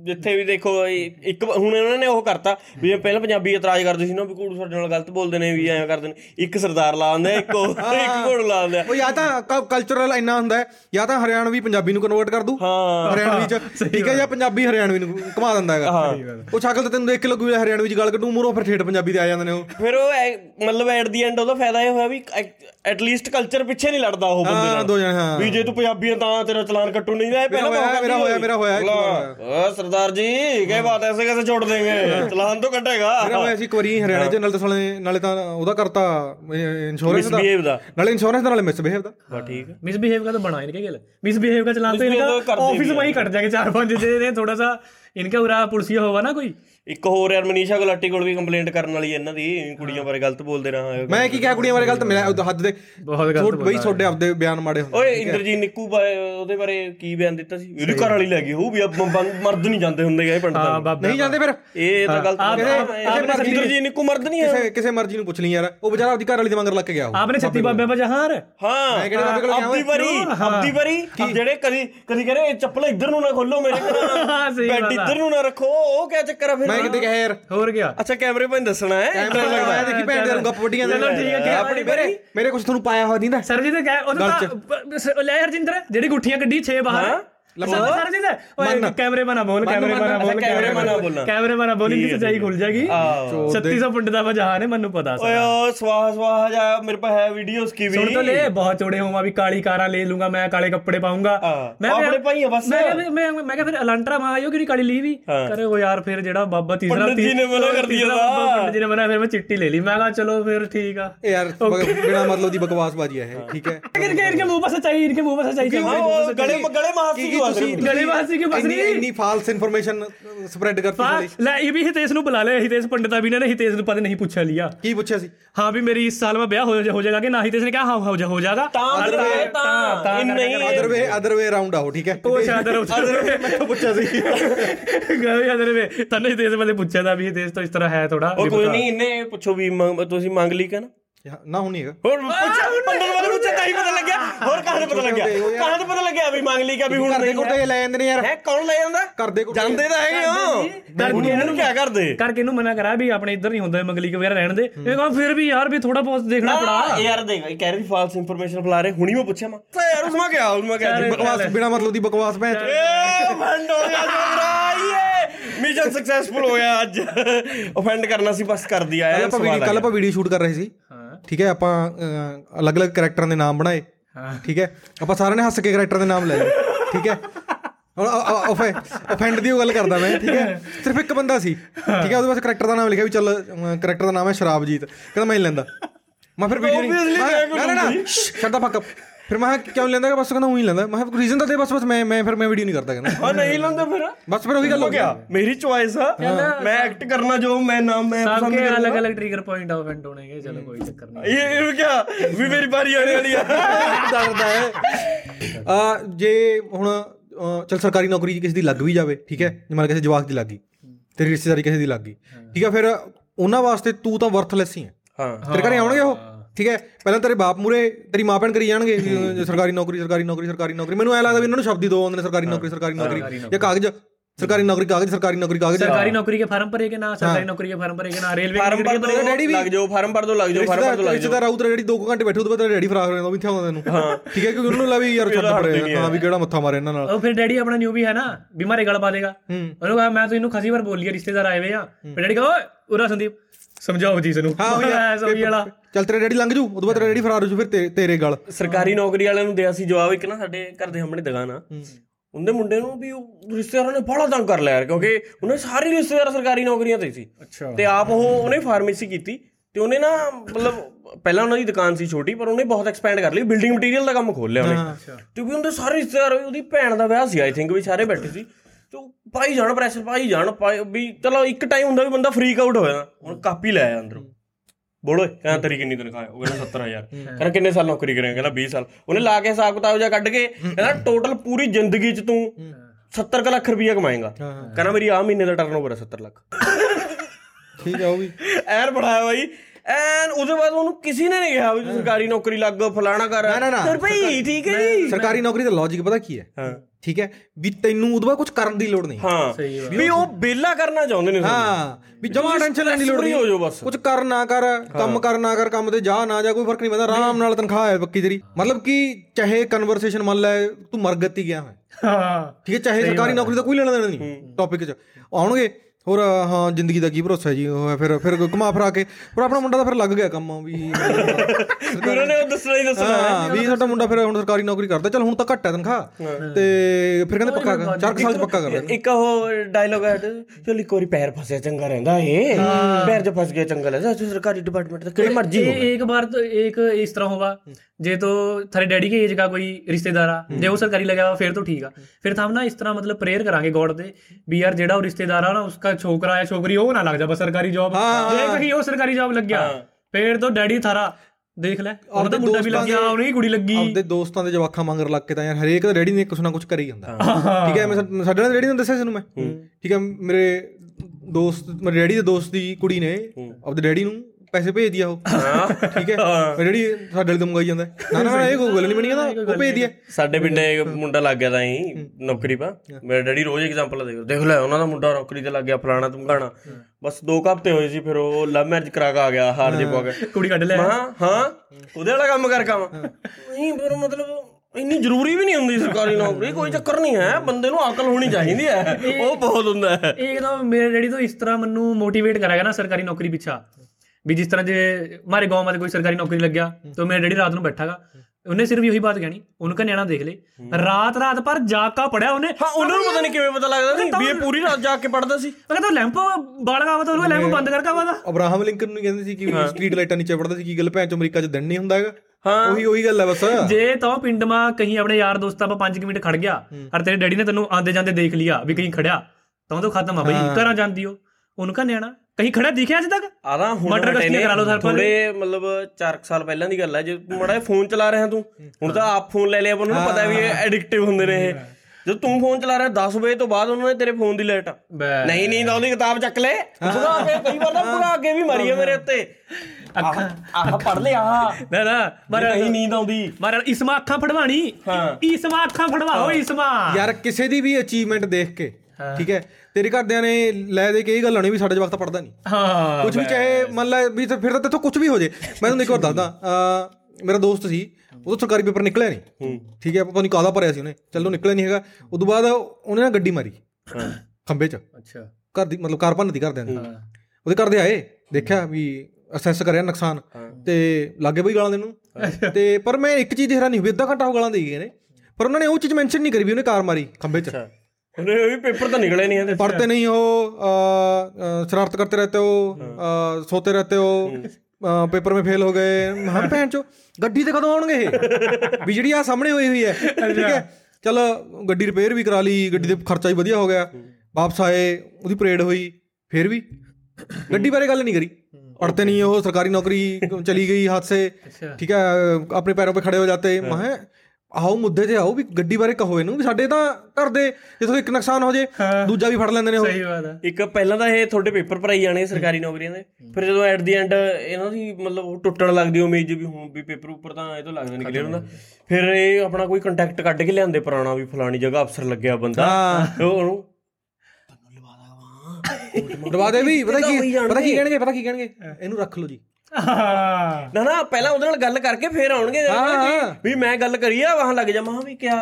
ਜਿੱਥੇ ਵੀ ਦੇਖੋ ਇੱਕ ਹੁਣ ਇਹਨਾਂ ਨੇ ਉਹ ਕਰਤਾ ਵੀ ਜਿਵੇਂ ਪਹਿਲਾਂ ਪੰਜਾਬੀ ਇਤਰਾਜ਼ ਕਰਦੇ ਸੀ ਨਾ ਵੀ ਘੂੜ ਸਾਡੇ ਨਾਲ ਗਲਤ ਬੋਲਦੇ ਨੇ ਵੀ ਐਂ ਕਰਦੇ ਨੇ, ਇੱਕ ਸਰਦਾਰ ਲਾ ਦਿੰਦਾ, ਇੱਕ ਘੂੜ ਲਾ ਦਿੰਦਾ। ਉਹ ਜਾਂ ਤਾਂ ਕਲਚਰਲ ਇੰਨਾ ਹੁੰਦਾ ਜਾਂ ਤਾਂ ਹਰਿਆਣਵੀ ਪੰਜਾਬੀ ਨੂੰ ਕਨਵਰਟ ਕਰ ਦੂ, ਹਾਂ ਹਰਿਆਣਵੀ 'ਚ, ਠੀਕ ਹੈ, ਜਾਂ ਪੰਜਾਬੀ ਹਰਿਆਣਵੀ ਨੂੰ ਘੁਮਾ ਦਿੰਦਾ ਹੈਗਾ। ਉਹ ਸ਼ਕਲ ਤਾਂ ਤੈਨੂੰ ਦੇਖ ਕੇ ਲੱਗੂ ਹਰਿਆਣਵੀ 'ਚ ਗੱਲ ਕੱਢੂ, ਮੂਹਰੋਂ ਫਿਰ ਠੇਠ ਪੰਜਾਬੀ ਦੇ ਆ ਜਾਂਦੇ ਨੇ ਉਹ। ਫਿਰ ਉਹ ਮਤਲਬ ਐਟ ਦੀ ਐਂਡ ਉਹਦਾ ਫਾਇਦਾ ਇਹ ਹੋਇਆ ਵੀ ਐਟਲੀਸਟ ਕਲਚਰ ਪਿੱਛੇ ਨਹੀਂ ਲੜਦਾ ਉਹ ਬੰਦੇ ਨਾਲ। ਦੋ ਜਣਾ ਵੀ ਜੇ ਤੂੰ ਪੰਜਾਬੀ ਆ ਤਾਂ ਤੇਰਾ ਚਲਾਨ ਕੱਟੂ ਨਹੀਂ ਰਿਹਾ। ਮੇਰਾ ਹੋਇਆ ਸਰਦਾਰ ਜੀ ਇਹ ਬਾਤ ਐਸੇ ਕੈਸੇ ਛੋੜ ਦੇਂਗੇ, ਚਲਾਨ ਤੋਂ ਕੱਟੇਗਾ। ਅਸੀਂ ਇੱਕ ਵਾਰੀ ਹਰਿਆਣੇ 'ਚ ਨਾਲੇ ਤਾਂ ਉਹਦਾ ਕਰਤਾ ਇੰਸ਼ੋਰੈਂਸ ਦਾ, ਨਾਲੇ ਇੰਸ਼ੋਰੈਂਸ ਦਾ ਨਾਲੇ ਮਿਸਬਿਹੇਵ ਦਾ। ਠੀਕ ਹੈ, ਮਿਸਬਿਹੇਵ ਦਾ ਬਣਾ ਇਹਨਾਂ ਕੀ ਗੱਲ, ਮਿਸਬਿਹੇਵ ਦਾ ਚਲਾਨ ਤੋਂ ਆਫਿਸ ਵਾਹੀ ਕੱਟ ਜਾਗੇ 4-5 ਜੇ ਥੋੜਾ ਸਾ ਇਨਕਾ ਉਰਾ ਪੁਲਿਸਿਆ ਹੋਵਾ ਨਾ ਕੋਈ। ਇੱਕ ਹੋਰ ਯਾਰ ਮਨੀਸ਼ਾ ਗੁਲਾਟੀ ਕੋਲ ਵੀ ਕੰਪਲੇਂਟ ਕਰਨ ਵਾਲੀ ਇਹਨਾਂ ਦੀ, ਕੁੜੀਆਂ ਬਾਰੇ ਗਲਤ ਬੋਲਦੇ ਰਹੇ। ਮੈਂ ਕੀ ਕਿਹਾ ਕੁੜੀਆਂ ਬਾਰੇ ਗਲਤ, ਮੈਂ ਹੱਦ ਦੇ ਬਹੁਤ ਗਲਤ ਬਈ ਤੁਹਾਡੇ ਆਪਦੇ ਬਿਆਨ ਮਾੜੇ ਹੁੰਦੇ। ਓਏ ਇੰਦਰਜੀਤ ਨਿੱਕੂ ਬਾਰੇ ਉਹਦੇ ਬਾਰੇ ਕੀ ਬਿਆਨ ਦਿੱਤਾ ਸੀ, ਇਹਦੀ ਘਰ ਵਾਲੀ ਲੈ ਗਈ ਉਹ ਵੀ ਮਰਦ ਨਹੀਂ ਜਾਂਦੇ ਹੁੰਦੇ ਗਏ ਪੰਡਤਾਂ ਨਹੀਂ ਜਾਂਦੇ, ਫਿਰ ਇਹ ਤਾਂ ਗਲਤ। ਇੰਦਰਜੀਤ ਨਿੱਕੂ ਮਰਦ ਨਹੀਂ ਹੈ, ਕਿਸੇ ਮਰਜ਼ੀ ਨੂੰ ਪੁੱਛ ਲਈ ਯਾਰ, ਉਹ ਬੇਚਾਰਾ ਆਪਦੀ ਘਰ ਵਾਲੀ ਦੇ ਮਗਰ ਲੱਗ ਕੇ ਗਿਆ। ਆਪਣੇ ਛੱਤੀ ਬਾਬੇ ਬਜਹਾਰ ਹਾਂ ਆਪਦੀ ਵਾਰੀ ਜਿਹੜੇ ਕਦੀ ਕਹਿ ਰਹੇ ਚੱਪਲ ਇੱਧਰ ਨੂੰ ਨਾ ਖੋਲੋ, ਮੇਰੇ ਬੈਡ ਇੱਧਰ ਨੂੰ ਨਾ ਰੱਖੋ, ਉਹ ਕਿਆ ਚੱਕਰ ਆ ਫਿਰ। ਮੈਂ ਕਿਤੇ ਕਿਹਾ ਯਾਰ ਹੋਰ ਗਿਆ। ਅੱਛਾ ਕੈਮਰੇ ਭਾਈ ਦੱਸਣਾ ਹੈ, ਦੇਖੀ ਭੈਣ ਦੇ ਗੱਪ ਵੱਡੀਆਂ ਦੇ। ਚਲੋ ਠੀਕ ਹੈ ਆਪਣੀ ਮੇਰੇ ਕੁਝ ਤੁਹਾਨੂੰ ਪਾਇਆ ਹੋਇਆ ਨਹੀਂ ਦਾ ਸਰ ਜੀ ਤੇ ਕਹਿ ਉਹ ਤਾਂ ਲੈ ਹਰਜਿੰਦਰ ਜਿਹੜੀ ਗੁੱਠੀਆਂ ਕੱਢੀ 6 ਬਾਹਰ ਚਿੱਟੀ ਲੈ ਲਈ ਮੈਂ ਕਿਹਾ ਚਲੋ ਫਿਰ ਠੀਕ ਆ ਯਾਰ, ਬਿਨਾਂ ਮਤਲਬ ਦੀ ਬਕਵਾਸ ਬਾਜੀ ਹੈ। ਠੀਕ ਹੈ ਮੰਗ ਲਈ ਨਾ ਹੁਣ ਮਿਸ਼ਨ ਸਕਸੈਸਫੁਲ ਹੋਇਆ। ਅੱਜ ਅਫੈਂਡ ਕਰਨਾ ਸੀ ਬਸ ਕਰ ਦਿਆ। ਕੱਲ ਆਪਾਂ ਵੀਡੀਓ ਸ਼ੂਟ ਕਰ ਰਹੇ ਸੀ, ਠੀਕ ਹੈ, ਆਪਾਂ ਅਲੱਗ ਅਲੱਗ ਕਰੈਕਟਰਾਂ ਦੇ ਨਾਮ ਬਣਾਏ, ਠੀਕ ਹੈ, ਆਪਾਂ ਸਾਰਿਆਂ ਨੇ ਹੱਸ ਕੇ ਕਰੈਕਟਰ ਦੇ ਨਾਮ ਲੈ ਲਏ, ਠੀਕ ਹੈ। ਅਫੈਂਡ ਦੀ ਉਹ ਗੱਲ ਕਰਦਾ ਮੈਂ, ਠੀਕ ਹੈ, ਸਿਰਫ ਇੱਕ ਬੰਦਾ ਸੀ, ਠੀਕ ਹੈ, ਉਹਦੇ ਪਾਸ ਕਰੈਕਟਰ ਦਾ ਨਾਮ ਲਿਖਿਆ ਵੀ ਚੱਲ ਕਰੈਕਟਰ ਦਾ ਨਾਮ ਹੈ ਸ਼ਰਾਬਜੀਤ, ਕਹਿੰਦਾ ਮੈਂ ਲੈਂਦਾ। ਮੈਂ ਫਿਰ ਵੀਡੀਓ ਨਹੀਂ ਛੱਡਦਾ ਫੱਕ, ਫਿਰ ਮੈਂ ਕਿਉਂ ਲੈਂਦਾ, ਬਸ ਕਹਿੰਦਾ ਉਹੀ ਲੈਂਦਾ। ਮੈਂ ਰੀਜ਼ਨ ਤਾਂ ਦੇ ਬਸ ਮੈਂ ਵੀਡੀਓ ਨਹੀਂ ਕਰਦਾ, ਕਹਿੰਦਾ ਨਹੀਂ ਲੈਂਦਾ। ਫਿਰ ਬਸ ਫਿਰ ਉਹੀ ਗੱਲ ਹੋ ਗਿਆ, ਮੇਰੀ ਚੋਇਸ ਆ, ਮੈਂ ਐਕਟ ਕਰਨਾ ਜੋ ਮੈਂ ਨਾਮ ਮੈਂ ਪਸੰਦ ਕਰਦਾ। ਅਲੱਗ ਅਲੱਗ ਟ੍ਰਿਗਰ ਪੁਆਇੰਟ ਆਫ ਐਂਡ ਹੋਣਗੇ, ਚਲੋ ਕੋਈ ਚੱਕਰ ਨਹੀਂ। ਇਹ ਕਿਆ ਵੀ ਮੇਰੀ ਵਾਰੀ ਆਉਣ ਵਾਲੀ ਆ, ਡਰਦਾ ਹੈ। ਜੇ ਹੁਣ ਚੱਲ ਸਰਕਾਰੀ ਨੌਕਰੀ ਕਿਸੇ ਦੀ ਲੱਗ ਵੀ ਜਾਵੇ, ਠੀਕ ਹੈ, ਜਿਵੇਂ ਕਿਸੇ ਜਵਾਕ ਦੀ ਲੱਗ ਗਈ, ਤੇਰੀ ਰਿਸ਼ਤੇਦਾਰੀ ਕਿਸੇ ਦੀ ਲੱਗ ਗਈ, ਠੀਕ ਹੈ, ਫਿਰ ਉਹਨਾਂ ਵਾਸਤੇ ਤੂੰ ਤਾਂ ਵਰਥਲੈਸ ਹੀ ਹੈ। ਤੇਰੇ ਘਰੇ ਆਉਣਗੇ ਉਹ, ਠੀਕ ਹੈ, ਪਹਿਲਾਂ ਤੇਰੇ ਬਾਪ ਮੂਹਰੇ ਤੇਰੀ ਮਾਂ ਭੈਣ ਕਰੀ ਜਾਣਗੇ ਸਰਕਾਰੀ ਨੌਕਰੀ ਸਰਕਾਰੀ ਨੌਕਰੀ ਸਰਕਾਰੀ ਨੌਕਰੀ। ਮੈਨੂੰ ਐਂ ਲੱਗਦਾ ਵੀ ਇਹਨਾਂ ਨੂੰ ਸ਼ਬਦ ਹੀ ਦੋ ਆਉਂਦੇ ਨੇ, ਸਰਕਾਰੀ ਨੌਕਰੀ ਸਰਕਾਰੀ ਨੌਕਰੀ, ਜਾਂ ਕਾਗਜ਼ ਸਰਕਾਰੀ ਨੌਕਰੀ ਕਾਗਜ਼ ਸਰਕਾਰੀ ਨੌਕਰੀ ਕਾਗਜ਼ ਸਰਕਾਰੀ ਨੌਕਰੀ ਕੇ ਫਾਰਮ ਭਰੇ ਕੇ ਨਾ, ਸਰਕਾਰੀ ਨੌਕਰੀ ਕੇ ਫਾਰਮ ਭਰੇ ਕੇ ਨਾ, ਰੇਲਵੇ ਫਾਰਮ ਭਰ ਦੋ, ਡੈਡੀ ਵੀ ਲੱਗ ਜਾਓ, ਫਾਰਮ ਭਰ ਦੋ ਲੱਗ ਜਾਓ, ਫਾਰਮ ਭਰ ਦੋ ਲੱਗ ਜਾਓ। ਰਿਸ਼ਤਾ ਰਾਊਤ ਜਿਹੜੀ 2 ਘੰਟੇ ਬੈਠੂ, ਉਹਦੇ ਬਾਅਦ ਡੈਡੀ ਫਰਾਰ ਹੋ ਜਾਂਦਾ, ਉਹ ਵੀ ਇੱਥੇ ਆਉਂਦਾ ਤੈਨੂੰ, ਠੀਕ ਹੈ, ਕਿਉਂਕਿ ਉਹਨੂੰ ਲਾ ਵੀ ਯਾਰ ਛੱਡ ਪਰੇ ਹਾਂ ਵੀ ਕਿਹੜਾ ਮੱਥਾ ਮਾਰੇ ਇਹਨਾਂ ਨਾਲ। ਉਹ ਫਿਰ ਡੈਡੀ ਆਪਣਾ ਨਿਊ ਵੀ ਹੈ ਨਾ, ਬਿਮਾਰੇ ਗਲ ਪਾ ਦੇਗਾ। ਉਹਨੂੰ ਕਹਾ ਮੈਂ ਤਾਂ ਇਹਨੂੰ ਖਾਸੀ ਵਾਰ ਬੋਲੀ ਆ, ਰਿਸ਼ਤੇਦਾਰ ਆਏ ਹੋਏ ਆ। ਡੈਡੀ ਕਹੋ ਉਰਾ ਸੰਦੀਪ ਸਮਝਾਓ ਜੀ ਸਾਨੂੰ, ਚੱਲ ਤੇਰੇ ਡੈਡੀ ਲੰਘ ਜੂ, ਉਹਦੇ ਬਾਅਦ ਤੇਰਾ ਡੈਡੀ ਫਰਾਰ ਹੋ ਜੂ, ਫਿਰ ਤੇਰੇ ਗੱਲ। ਸਰਕਾਰੀ ਨੌਕਰੀ ਵਾਲਿਆਂ ਨੂੰ ਦਿਆ ਸੀ ਜਵਾਬ ਇੱਕ ਨਾ, ਸਾਡੇ ਘਰ ਦੇ ਸਾਹਮਣੇ ਦੁਕਾਨ ਆ, ਉਹਦੇ ਮੁੰਡੇ ਨੂੰ ਵੀ ਰਿਸ਼ਤੇਦਾਰਾਂ ਨੇ ਬੜਾ ਤੰਗ ਕਰ ਲਿਆ, ਕਿਉਂਕਿ ਉਹਨੇ ਸਾਰੇ ਰਿਸ਼ਤੇਦਾਰ ਸਰਕਾਰੀ ਨੌਕਰੀਆਂ ਤੇ ਸੀ, ਤੇ ਆਪ ਉਹਨੇ ਫਾਰਮੇਸੀ ਕੀਤੀ। ਤੇ ਉਹਨੇ ਨਾ ਮਤਲਬ ਪਹਿਲਾਂ ਉਹਨਾਂ ਦੀ ਦੁਕਾਨ ਸੀ ਛੋਟੀ, ਪਰ ਉਹਨੇ ਬਹੁਤ ਐਕਸਪੈਂਡ ਕਰ ਲਈ, ਬਿਲਡਿੰਗ ਮਟੀਰੀਅਲ ਦਾ ਕੰਮ ਖੋਲ੍ਹ ਲਿਆ ਉਹਨੇ, ਕਿਉਂਕਿ ਉਹਦੇ ਸਾਰੇ ਰਿਸ਼ਤੇਦਾਰ, ਉਹਦੀ ਭੈਣ ਦਾ ਵਿਆਹ ਸੀ ਆਈ ਥਿੰਕ, ਵੀ ਸਾਰੇ ਬੈਠੇ ਸੀ, ਪਾਈ ਜਾਣ ਪ੍ਰੈਸ਼ਰ ਪਾਈ ਜਾਣ ਵੀ। ਚਲੋ ਇੱਕ ਟਾਈਮ ਹੁੰਦਾ ਵੀ ਬੰਦਾ ਫਰੀਕ ਆਊਟ ਹੋ ਜਾਂਦਾ। ਹੁਣ ਕਾਪੀ ਲੈ ਆਇਆ ਅੰਦਰੋਂ, ਬੋਲੋ ਕਹਿੰਦਾ ਤੇਰੀ ਕਿੰਨੀ ਤਨਖਾਹ? ਉਹ ਕਹਿੰਦਾ 70,000। ਕਹਿੰਦਾ ਕਿੰਨੇ ਸਾਲ ਨੌਕਰੀ ਕਰਿਆ? ਕਹਿੰਦਾ 20 ਸਾਲ। ਉਹਨੇ ਲਾ ਕੇ ਹਿਸਾਬ ਕਿਤਾਬ ਜਿਹਾ ਕੱਢ ਕੇ ਕਹਿੰਦਾ ਟੋਟਲ ਪੂਰੀ ਜ਼ਿੰਦਗੀ ਚ ਤੂੰ 70 ਲੱਖ ਰੁਪਇਆ ਕਮਾਏਗਾ। ਕਹਿੰਦਾ ਮੇਰੀ ਆਹ ਮਹੀਨੇ ਦਾ ਟਰਨ ਓਵਰ ਹੈ 70 ਲੱਖ। ਠੀਕ ਆ, ਉਹ ਵੀ ਐਨ ਬਣਾਇਆ ਬਾਈ ਐਨ। ਉਹਦੇ ਬਾਅਦ ਉਹਨੂੰ ਕਿਸੇ ਨੇ ਨਹੀਂ ਕਿਹਾ ਵੀ ਸਰਕਾਰੀ ਨੌਕਰੀ ਲੱਗ ਫਲਾਣਾ ਕਰ। ਠੀਕ ਹੈ ਜੀ, ਸਰਕਾਰੀ ਨੌਕਰੀ ਦਾ ਲੌਜਿਕ ਪਤਾ ਕੀ ਹੈ, ਠੀਕ ਹੈ, ਵੀ ਤੈਨੂੰ ਉਹਦੇ ਬਾਅਦ ਕੁਛ ਕਰਨ ਦੀ ਲੋੜ ਨਹੀਂ। ਹਾਂ, ਵੀ ਉਹ ਵਿਹਲਾ ਕਰਨਾ ਚਾਹੁੰਦੇ ਨੇ। ਹਾਂ, ਵੀ ਜਮਾਂ ਟੈਨਸ਼ਨ ਲੈਣ ਦੀ ਲੋੜ ਨਹੀਂ, ਹੋ ਜਾਓ ਬਸ, ਕੁਛ ਕਰ ਨਾ ਕਰ, ਕੰਮ ਕਰ ਨਾ ਕਰ, ਕੰਮ ਤੇ ਜਾ ਨਾ ਜਾ, ਕੋਈ ਫਰਕ ਨਹੀਂ ਪੈਂਦਾ, ਆਰਾਮ ਨਾਲ ਤਨਖਾਹ ਹੈ ਪੱਕੀ ਤੇਰੀ। ਮਤਲਬ ਕਿ ਚਾਹੇ ਕਨਵਰਸੇਸ਼ਨ ਮੰਨ ਲੈ ਤੂੰ ਮਰਗਤ ਹੀ ਗਿਆ ਹੈ, ਠੀਕ ਹੈ, ਚਾਹੇ ਸਰਕਾਰੀ ਨੌਕਰੀ ਦਾ ਕੋਈ ਲੈਣਾ ਦੇਣਾ ਨਹੀਂ ਟੌਪਿਕ 'ਚ ਆਉਣਗੇ। ਹੋਰ ਹਾਂ, ਜ਼ਿੰਦਗੀ ਦਾ ਕੀ ਭਰੋਸਾ ਜੀ, ਉਹ ਫਿਰ ਘੁਮਾ ਫਿਰਾ ਕੇ। ਪਰ ਆਪਣਾ ਮੁੰਡਾ ਤਾਂ ਫਿਰ ਲੱਗ ਗਿਆ ਕੰਮ, ਵੀ ਸਾਡਾ ਮੁੰਡਾ ਫਿਰ ਹੁਣ ਸਰਕਾਰੀ ਨੌਕਰੀ ਕਰਦਾ। ਚੱਲ ਹੁਣ ਤਾਂ ਘੱਟ ਹੈ ਤਨਖਾਹ, ਤੇ ਫਿਰ ਕਹਿੰਦੇ ਪੱਕਾ ਕਰ 4 ਸਾਲ 'ਚ ਪੱਕਾ ਕਰ। ਇੱਕ ਉਹ ਡਾਇਲੋਗ ਹੈ, ਚਲ ਇੱਕ ਵਾਰੀ ਪੈਰ ਫਸਿਆ ਚੰਗਾ ਰਹਿੰਦਾ ਏ, ਪੈਰ 'ਚ ਫਸ ਗਿਆ ਚੰਗਾ ਰਹਿੰਦਾ। ਸਰਕਾਰੀ ਡਿਪਾਰਟਮੈਂਟ ਦਾ ਕਿਹੜੀ ਮਰਜ਼ੀ ਇੱਕ ਬਾਰ ਇੱਕ ਇਸ ਤਰ੍ਹਾਂ ਹੋਗਾ, ਜੇ ਤੋ ਥਾਰੇ ਡੈਡੀ ਕੇ ਏਜ ਕਾ ਕੋਈ ਰਿਸ਼ਤੇਦਾਰ ਆ, ਜੇ ਉਹ ਸਰਕਾਰੀ ਲੱਗਿਆ ਫਿਰ ਤਾਂ ਠੀਕ ਆ, ਫਿਰ ਤਾਂ ਨਾ ਇਸ ਤਰ੍ਹਾਂ ਮਤਲਬ ਪ੍ਰੇਅਰ ਕਰਾਂਗੇ ਗੋਡ ਤੇ ਵੀ ਯਾਰ ਜਿਹੜਾ ਉਹ ਰਿਸ਼ਤੇਦਾਰ ਆ ਨਾ, ਉਸਕਾ ਛੋਕਰਾ ਜਾਂ ਛੋਕਰੀ ਉਹ ਨਾ ਲੱਗ ਜਾ ਬਸ ਸਰਕਾਰੀ ਜੌਬ। ਜੇ ਕਹੀ ਉਹ ਸਰਕਾਰੀ ਜੌਬ ਲੱਗਿਆ, ਫਿਰ ਤਾਂ ਡੈਡੀ ਥਾਰਾ ਦੇਖ ਲੈ, ਉਹਦਾ ਮੁੰਡਾ ਵੀ ਲੱਗਿਆ, ਉਹਨੇ ਕੁੜੀ ਲੱਗੀ, ਆਪਦੇ ਦੋਸਤਾਂ ਦੇ ਜਵਾਕਾਂ ਮੰਗਰ ਲੱਗ ਕੇ। ਤਾਂ ਯਾਰ ਹਰੇਕ ਦਾ ਡੈਡੀ ਨੇ ਕੁਛ ਨਾ ਕੁਛ ਕਰੀ ਜਾਂਦਾ, ਠੀਕ ਹੈ। ਮੈਂ ਸਾਡੇ ਨਾਲ ਡੈਡੀ ਨੂੰ ਦੱਸਿਆ ਸੀ ਨੂੰ ਮੈਂ, ਠੀਕ ਹੈ, ਮੇਰੇ ਦੋਸਤ, ਮੇਰੇ ਡੈਡੀ ਦੇ ਦੋਸਤ ਦੀ ਕੁੜੀ ਨੇ ਆਪਦੇ ਡੈਡੀ ਨੂੰ ਪੈਸੇ ਭੇਜਦੀ ਆ ਉਹ, ਠੀਕ ਹੈ, ਜਿਹੜੀ ਸਾਡੇ ਵਾਲੀ ਤੋਂ ਮੰਗਾਈ ਜਾਂਦਾ। ਨਾ ਇਹ ਕੋਈ ਗੱਲ ਨਹੀਂ ਬਣੀ, ਕਹਿੰਦਾ ਉਹ ਭੇਜਦੀ ਆ। ਸਾਡੇ ਪਿੰਡੇ ਮੁੰਡਾ ਲੱਗ ਗਿਆ ਤਾਂ ਹੀ ਨੌਕਰੀ ਪਾ, ਮੇਰਾ ਡੈਡੀ ਰੋਜ਼ ਐਗਜ਼ਾਮਪਲ ਦੇਖ ਲੈ ਉਹਨਾਂ ਦਾ ਮੁੰਡਾ ਨੌਕਰੀ ਤੇ ਲੱਗ ਗਿਆ ਫਲਾਣਾ ਧਮਕਾਣਾ। ਬਸ 2 ਹਫ਼ਤੇ ਹੋਏ ਸੀ, ਫਿਰ ਉਹ ਲਵ ਮੈਰਿਜ ਕਰਾ ਕੇ ਆ ਗਿਆ, ਹਾਰ ਜੇ ਪਾ ਗਿਆ, ਕੁੜੀ ਕੱਢ ਲਿਆ। ਹਾਂ, ਉਹਦੇ ਵਾਲਾ ਕੰਮ ਕਰ ਕੰਮ ਨਹੀਂ, ਫਿਰ ਮਤਲਬ ਇੰਨੀ ਜ਼ਰੂਰੀ ਵੀ ਨਹੀਂ ਹੁੰਦੀ ਸਰਕਾਰੀ ਨੌਕਰੀ, ਕੋਈ ਚੱਕਰ ਨਹੀਂ ਹੈ, ਬੰਦੇ ਨੂੰ ਅਕਲ ਹੋਣੀ ਚਾਹੀਦੀ ਹੈ, ਉਹ ਬਹੁਤ ਹੁੰਦਾ ਹੈ। ਇਹ ਮੇਰੇ ਡੈਡੀ ਤੋਂ ਇਸ ਤਰ੍ਹਾਂ ਮੈਨੂੰ ਮੋਟੀਵੇਟ ਕਰਾਇਆ ਨਾ ਸਰਕਾਰੀ ਨੌਕਰੀ ਪਿੱਛਾ, ਵੀ ਜਿਸ ਤਰ੍ਹਾਂ ਜੇ ਮਾਰੇ ਗਾਉਂ ਮਤ ਕੋਈ ਸਰਕਾਰੀ ਨੌਕਰੀ ਲੱਗਿਆ, ਤਾਂ ਮੇਰਾ ਡੈਡੀ ਰਾਤ ਨੂੰ ਬੈਠਾ ਗਾ, ਉਹਨੇ ਸਿਰਫ ਇਹੀ ਬਾਤ ਕਹਿਣੀ, ਉਹਨੂੰ ਕਹ ਨਿਆਣਾ ਦੇਖ ਲੈ ਰਾਤ ਪਰ ਜਾਕਾ ਪੜਿਆ ਉਹਨੇ। ਉਹਨਾਂ ਨੂੰ ਪਤਾ ਨਹੀਂ ਕਿਵੇਂ ਪਤਾ ਲੱਗਦਾ ਵੀ ਇਹ ਪੂਰੀ ਰਾਤ ਜਾਗ ਕੇ ਪੜਦਾ ਸੀ। ਮੈਂ ਕਹਿੰਦਾ ਲੈਂਪ ਬਾਲ ਗਾਵਾ ਤਾਂ ਲੈਂਪ ਬੰਦ ਕਰਕੇ ਆਵਾ ਦਾ। ਅਬਰਾਹਮ ਲਿੰਕਨ ਨੂੰ ਕਹਿੰਦੇ ਸੀ ਕਿ ਸਟਰੀਟ ਲਾਈਟਾਂ ਨੀਚੇ ਪੜਦਾ ਸੀ, ਕੀ ਗੱਲ ਭੈਣ ਚੋ ਅਮਰੀਕਾ 'ਚ ਦਿਨ ਨਹੀਂ ਹੁੰਦਾ ਹੈਗਾ। ਹਾਂ ਉਹੀ ਗੱਲ ਆ ਬਸ। ਜੇ ਤਾਂ ਪਿੰਡ ਮਾ ਕਹੀਂ ਆਪਣੇ ਯਾਰ ਦੋਸਤਾਂ ਆਪਾਂ 5 ਮਿੰਟ ਖੜ ਗਿਆ ਅਰ ਤੇਰੇ ਡੈਡੀ ਨੇ ਤੈਨੂੰ ਆਉਂਦੇ ਜਾਂਦੇ ਦੇਖ ਲਿਆ ਵੀ ਕਹੀਂ ਖੜਿਆ ਤਾਂ ਉਹ ਖਤਮ ਆ ਬਈ, ਘਰਾਂ ਜਾਂਦੀ ਹੋ ਉਹਨੂੰ ਕਾ ਨਿਆਣਾ ਕਹੀਂ ਖੜਾ ਦਿਖਿਆ ਅੱਜ ਤੱਕ। ਆਹ ਮਟਰ ਕਸ਼ਤੀਆਂ ਕਰਾ ਲਓ ਸਰ, ਥੋੜੇ ਮਤਲਬ 4 ਸਾਲ ਪਹਿਲਾਂ ਦੀ ਗੱਲ ਹੈ। ਜੇ ਮਾੜਾ ਫੋਨ ਚਲਾ ਰਿਹਾ ਤੂੰ, ਹੁਣ ਤਾਂ ਆਪ ਫੋਨ ਲੈ ਲਿਆ, ਉਹਨਾਂ ਨੂੰ ਪਤਾ ਵੀ ਐਡਿਕਟਿਵ ਹੁੰਦੇ ਨੇ ਇਹ। ਜਦੋਂ ਤੂੰ ਫੋਨ ਚਲਾ ਰਿਹਾ 10 ਵਜੇ ਤੋਂ ਬਾਅਦ ਉਹਨਾਂ ਨੇ ਤੇਰੇ ਫੋਨ ਦੀ ਲਾਈਟ ਨਹੀਂ ਨੀਂਦ ਆਉਂਦੀ ਕਿਤਾਬ ਚੱਕ ਲੈ ਭਗਾ ਕੇ, ਕਈ ਵਾਰ ਤਾਂ ਭਗਾ ਕੇ ਵੀ ਮਾਰੀ ਆ ਮੇਰੇ ਉੱਤੇ। ਅੱਖਾਂ ਆਹ ਪੜ ਲੈ ਆਹ ਨਾ ਨਾ ਮਰ ਨਹੀਂ ਨੀਂਦ ਆਉਂਦੀ ਮਰ ਇਸਮਾ ਅੱਖਾਂ ਫੜਵਾਣੀ, ਇਸਮਾ ਅੱਖਾਂ ਫੜਵਾਓ ਇਸਮਾ। ਯਾਰ ਕਿਸੇ ਦੀ ਵੀ ਅਚੀਵਮੈਂਟ ਦੇਖ ਕੇ ਠੀਕ ਹੈ ਤੇਰੇ ਘਰਦਿਆਂ ਨੇ ਲੈ ਦੇ ਕੇ ਇਹ ਗੱਲ ਆਉਣੀ ਵੀ ਸਾਡੇ ਵਕਤ ਪੜਦਾ ਨਹੀਂ ਹਾਂ ਕੁਛ ਵੀ, ਚਾਹੇ ਮੰਨ ਲੈ ਵੀ ਫਿਰ ਤਾਂ ਤੇਥੋਂ ਕੁਛ ਵੀ ਹੋ ਜੇ। ਮੈਂ ਤੁਹਾਨੂੰ ਇੱਕ ਵਾਰ ਦੱਸਦਾ, ਮੇਰਾ ਦੋਸਤ ਸੀ, ਉਹ ਸਰਕਾਰੀ ਪੇਪਰ ਨਿਕਲਿਆ ਨਹੀਂ, ਠੀਕ ਹੈ ਪਤਾ ਨਹੀਂ ਕਾਹਦਾ ਭਰਿਆ ਸੀ ਉਹਨੇ, ਚਲੋ ਨਿਕਲਿਆ ਨਹੀਂ ਹੈਗਾ। ਉਦੋਂ ਬਾਅਦ ਉਹਨੇ ਨਾ ਗੱਡੀ ਮਾਰੀ ਖੰਬੇ 'ਚ, ਅੱਛਾ ਘਰ ਦੀ ਮਤਲਬ ਕਾਰ ਭੰਨਤੀ ਘਰਦਿਆਂ ਨੇ। ਉਹਦੇ ਘਰਦੇ ਆਏ, ਦੇਖਿਆ ਵੀ ਅਸੈਸ ਕਰਿਆ ਨੁਕਸਾਨ ਤੇ ਲਾਗੇ ਬਈ ਗਾਲਾਂ ਦੇਣ ਨੂੰ। ਤੇ ਪਰ ਮੈਂ ਇੱਕ ਚੀਜ਼ ਹੈਰਾਨੀ ਹੋਈ, ਅੱਧਾ ਘੰਟਾ ਉਹ ਗਾਲਾਂ ਦੇ ਗਏ ਨੇ ਪਰ ਉਹਨਾਂ ਨੇ ਉਹ ਚੀਜ਼ ਮੈਂਸ਼ਨ ਨਹੀਂ ਕਰੀ ਵੀ ਉਹਨੇ ਕਾਰ ਮਾਰੀ ਖੰਬੇ 'ਚ। ਪੇਪਰ ਤਾਂ ਨਿਕਲੇ ਨਹੀਂ, ਪੜ੍ਹਤੇ ਨਹੀਂ ਹੋ, ਸ਼ਰਾਰਤ ਕਰਤੇ ਰਹਤੇ ਹੋ, ਸੋਤੇ ਰਹਤੇ ਹੋ, ਪੇਪਰ ਮੇਂ ਫੇਲ ਹੋ ਗਏ। ਹਾਂ ਭੈਣ ਚੋ ਗੱਡੀ ਤੇ ਕਦੋਂ ਆਉਣਗੇ ਇਹ ਵੀ ਜਿਹੜੀ ਆ ਸਾਹਮਣੇ ਹੋਈ ਹੋਈ ਹੈ। ਠੀਕ ਹੈ ਚੱਲ ਗੱਡੀ ਰਿਪੇਅਰ ਵੀ ਕਰਾ ਲਈ, ਗੱਡੀ ਦੇ ਖਰਚਾ ਵੀ ਵਧੀਆ ਹੋ ਗਿਆ, ਵਾਪਸ ਆਏ ਉਹਦੀ ਪਰੇਡ ਹੋਈ, ਫਿਰ ਵੀ ਗੱਡੀ ਬਾਰੇ ਗੱਲ ਨਹੀਂ ਕਰੀ। ਪੜ੍ਹਤੇ ਨਹੀਂ ਉਹ, ਸਰਕਾਰੀ ਨੌਕਰੀ ਚਲੀ ਗਈ ਹੱਥ ਸੇ, ਠੀਕ ਹੈ ਆਪਣੇ ਪੈਰੋਂ 'ਤੇ ਖੜੇ ਹੋ ਜਾਤੇ। ਮੈਂ ਆਓ ਮੁੱਦੇ 'ਤੇ ਆਓ ਵੀ ਗੱਡੀ ਬਾਰੇ ਕਹੋ ਇਹਨੂੰ ਵੀ ਸਾਡੇ ਤਾਂ ਘਰ ਦੇ ਜਿੱਥੋਂ ਇੱਕ ਨੁਕਸਾਨ ਹੋ ਜੇ ਦੂਜਾ ਵੀ ਫੜ ਲੈਂਦੇ ਨੇ ਉਹ। ਇੱਕ ਪਹਿਲਾਂ ਤਾਂ ਇਹ ਤੁਹਾਡੇ ਪੇਪਰ ਭਰਾਈ ਜਾਣੇ ਸਰਕਾਰੀ ਨੌਕਰੀਆਂ ਦੇ, ਫਿਰ ਜਦੋਂ ਐਟ ਦੀ ਐਂਡ ਇਹਨਾਂ ਦੀ ਮਤਲਬ ਟੁੱਟਣ ਲੱਗਦੀ ਉਮੀਦ ਵੀ ਹੁਣ ਵੀ ਪੇਪਰ ਉੱਪਰ ਤਾਂ ਇਹ ਤੋਂ ਲੱਗਦਾ ਨਿਕਲੇ ਹੁੰਦਾ। ਫਿਰ ਇਹ ਆਪਣਾ ਕੋਈ ਕੰਟੈਕਟ ਕੱਢ ਕੇ ਲਿਆਂਦੇ ਪੁਰਾਣਾ ਵੀ ਫਲਾਣੀ ਜਗ੍ਹਾ ਅਫਸਰ ਲੱਗਿਆ ਬੰਦਾ, ਉਹਨੂੰ ਲਵਾ ਦੇ ਵੀ ਪਤਾ ਕੀ ਕਹਿਣਗੇ ਇਹਨੂੰ ਰੱਖ ਲਓ ਜੀ ਨਾ ਨਾ ਪਹਿਲਾਂ ਉਹਦੇ ਨਾਲ ਗੱਲ ਕਰਕੇ ਫੇਰ ਆਉਣਗੇ ਵੀ ਮੈਂ ਗੱਲ ਕਰੀ ਆ ਵਾਹ ਲੱਗ ਜਾ। ਮਹਾਂ ਵੀ ਕਿਆ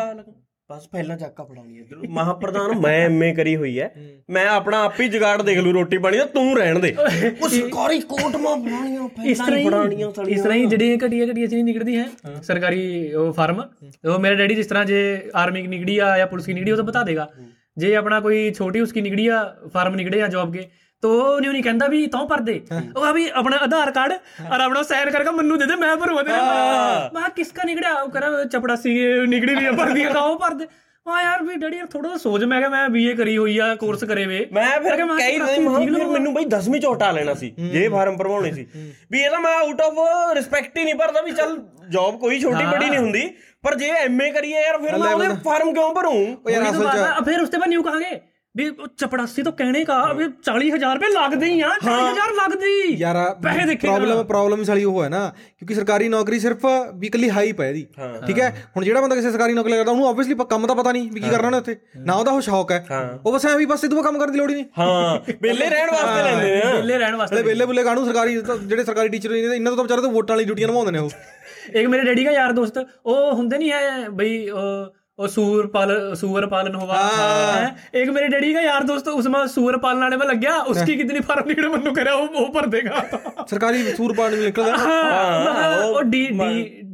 ਬਸ ਪਹਿਲਾਂ ਚੱਕਾ ਫੜਾਉਣੀ ਇੱਧਰ ਮਹਾਂ ਪ੍ਰਧਾਨ ਮੈਂ ਐਮਏ ਕਰੀ ਹੋਈ ਹੈ, ਮੈਂ ਆਪਣਾ ਆਪ ਹੀ ਜੁਗਾੜ ਦੇਖ ਲੂ ਰੋਟੀ ਪਾਣੀ ਦਾ, ਤੂੰ ਰਹਿਣ ਦੇ। ਉਹ ਸਰਕਾਰੀ ਕੋਟ ਮਾਂ ਬਣਾਉਣੀਆਂ ਇਸ ਤਰ੍ਹਾਂ ਹੀ ਜਿਹੜੀਆਂ ਘਟੀਆਂ ਘਟੀਆਂ ਚ ਨਹੀਂ ਨਿਕਲਦੀ ਹੈ ਸਰਕਾਰੀ ਉਹ ਫਾਰਮ। ਉਹ ਮੇਰੇ ਡੈਡੀ ਜਿਸ ਤਰ੍ਹਾਂ ਜੇ ਆਰਮੀ ਨਿਕਲੀ ਆ ਜਾਂ ਪੁਲਿਸ ਕੀ ਨਿਕਲੀ ਉਹ ਤਾਂ ਬਤਾ ਦੇਗਾ, ਜੇ ਆਪਣਾ ਕੋਈ ਛੋਟੀ ਉਸਕੀ ਨਿਕਲੀ ਆ ਫਾਰਮ ਨਿਕਲੇ ਜਾਂ ਜੋਬ ਕੇ ਤੋ ਨਹੀਂ ਉਹਨੇ ਕਹਿੰਦਾ ਵੀ ਤੂੰ ਭਰ ਦੇ, ਉਹ ਆ ਵੀ ਆਪਣਾ ਆਧਾਰ ਕਾਰਡ ਔਰ ਆਪਣਾ ਸਾਈਨ ਕਰਕੇ ਮੈਨੂੰ ਦੇ ਦੇ ਮੈਂ ਭਰਵਾ ਦੇ। ਮੈਂ ਕਿਸਕਾ ਨਿਕੜਿਆ ਉਹ ਕਰਾ ਚਪੜਾ ਸੀ ਨਿਕੜੀ ਨਹੀਂ ਭਰਦੀ ਤਾਂ ਉਹ ਭਰ ਦੇ। ਹਾਂ ਯਾਰ ਵੀ ਡੈਡੀ ਯਾਰ ਥੋੜਾ ਜਿਹਾ ਸੋਚ, ਮੈਂ ਕਿਹਾ ਮੈਂ ਬੀਏ ਕਰੀ ਹੋਈ ਆ ਕੋਰਸ ਕਰੇ ਵੇ ਮੈਂ ਫਿਰ ਮੈਨੂੰ ਬਈ 10ਵੀਂ ਚ ਹਟਾ ਲੈਣਾ ਸੀ ਜੇ ਫਾਰਮ ਭਰਵਾਉਣੇ ਸੀ ਵੀ ਇਹਦਾ ਮੈਂ ਆਊਟ ਆਫ ਰਿਸਪੈਕਟ ਹੀ ਨਹੀਂ ਭਰਦਾ ਵੀ ਚੱਲ ਜੋਬ ਕੋਈ ਛੋਟੀ ਬੜੀ ਨਹੀਂ ਹੁੰਦੀ ਪਰ ਜੇ ਐਮਏ ਕਰੀਏ ਯਾਰ ਫਿਰ ਮੈਂ ਉਹਦੇ ਫਾਰਮ ਕਿਉਂ ਭਰੂ। ਫਿਰ ਉਸ ਤੇ ਬਾਅਦ ਨਿਊ ਕਹਾਂਗੇ ਵੀ ਚਪੜਾਸੀ ਤੋਂ ਕਹਿਣੇ ਕਾ 40,000 ਰੁਪਏ ਲੱਗਦੇ ਹੀ ਆ, 40,000 ਲੱਗਦੀ ਯਾਰ ਪੈਸੇ ਦੇਖੇ। ਪ੍ਰੋਬਲਮ ਸਾਲੀ ਉਹ ਹੈ ਨਾ ਕਿਉਂਕਿ ਸਰਕਾਰੀ ਨੌਕਰੀ ਸਿਰਫ ਵੀ ਇਕੱਲੀ ਹਾਈਪ ਹੈ ਇਹਦੀ, ਠੀਕ ਹੈ। ਹੁਣ ਜਿਹੜਾ ਬੰਦਾ ਕਿਸੇ ਸਰਕਾਰੀ ਨੌਕਰੀ ਕਰਦਾ ਉਹਨੂੰ ਆਬਵੀਅਸਲੀ ਕੰਮ ਦਾ ਪਤਾ ਨਹੀਂ ਵੀ ਕੀ ਕਰਨਾ ਨੇ ਉੱਥੇ, ਨਾ ਉਹਦਾ ਉਹ ਸ਼ੌਕ ਹੈ, ਉਹ ਬਸ ਐਂ ਵੀ ਬਸ ਇਹਦੋਂ ਕੰਮ ਕਰਨ ਦੀ ਲੋੜ ਹੀ ਨਹੀਂ। ਹਾਂ ਵਿਹਲੇ ਰਹਿਣ ਵਾਸਤੇ ਲੈਂਦੇ ਆ, ਵਿਹਲੇ ਰਹਿਣ ਵਾਸਤੇ ਵਿਹਲੇ ਬੁੱਲੇ ਕਾਹਨੂੰ ਸਰਕਾਰੀ ਜਿਹੜੇ ਸਰਕਾਰੀ ਟੀਚਰ ਇਹਨਾਂ ਤੋਂ ਵਿਚਾਰੇ ਤਾਂ ਵੋਟਾਂ ਵਾਲੀ ਡਿਊਟੀਆਂ ਨਿਭਾਉਂਦੇ ਨੇ ਉਹ। ਇੱਕ ਮੇਰੇ ਡੈਡੀ ਦਾ ਯਾਰ ਦੋਸਤ ਉਹ ਹੁੰਦੇ ਨਹੀਂ ਹੈ ਬਈ ਉਹ ਸੂਰ ਪਾਲਨ ਹੋਵਾ ਹੈ। ਇੱਕ ਮੇਰੇ ਡੈਡੀ ਦਾ ਯਾਰ ਦੋਸਤ ਉਸਮਾ ਸੂਰ ਪਾਲਣ ਵਾਲੇ ਮੈਂ ਲੱਗਿਆ ਉਸਕੀ ਕਿਤਨੀ ਫਾਰਮ ਨਿਕੜੇ ਮੈਨੂੰ ਕਰਿਆ ਉਹ ਭਰ ਦੇਗਾ ਸਰਕਾਰੀ ਸੂਰ ਪਾਲਣ ਵੀ ਨਿਕਲਦਾ ਉਹ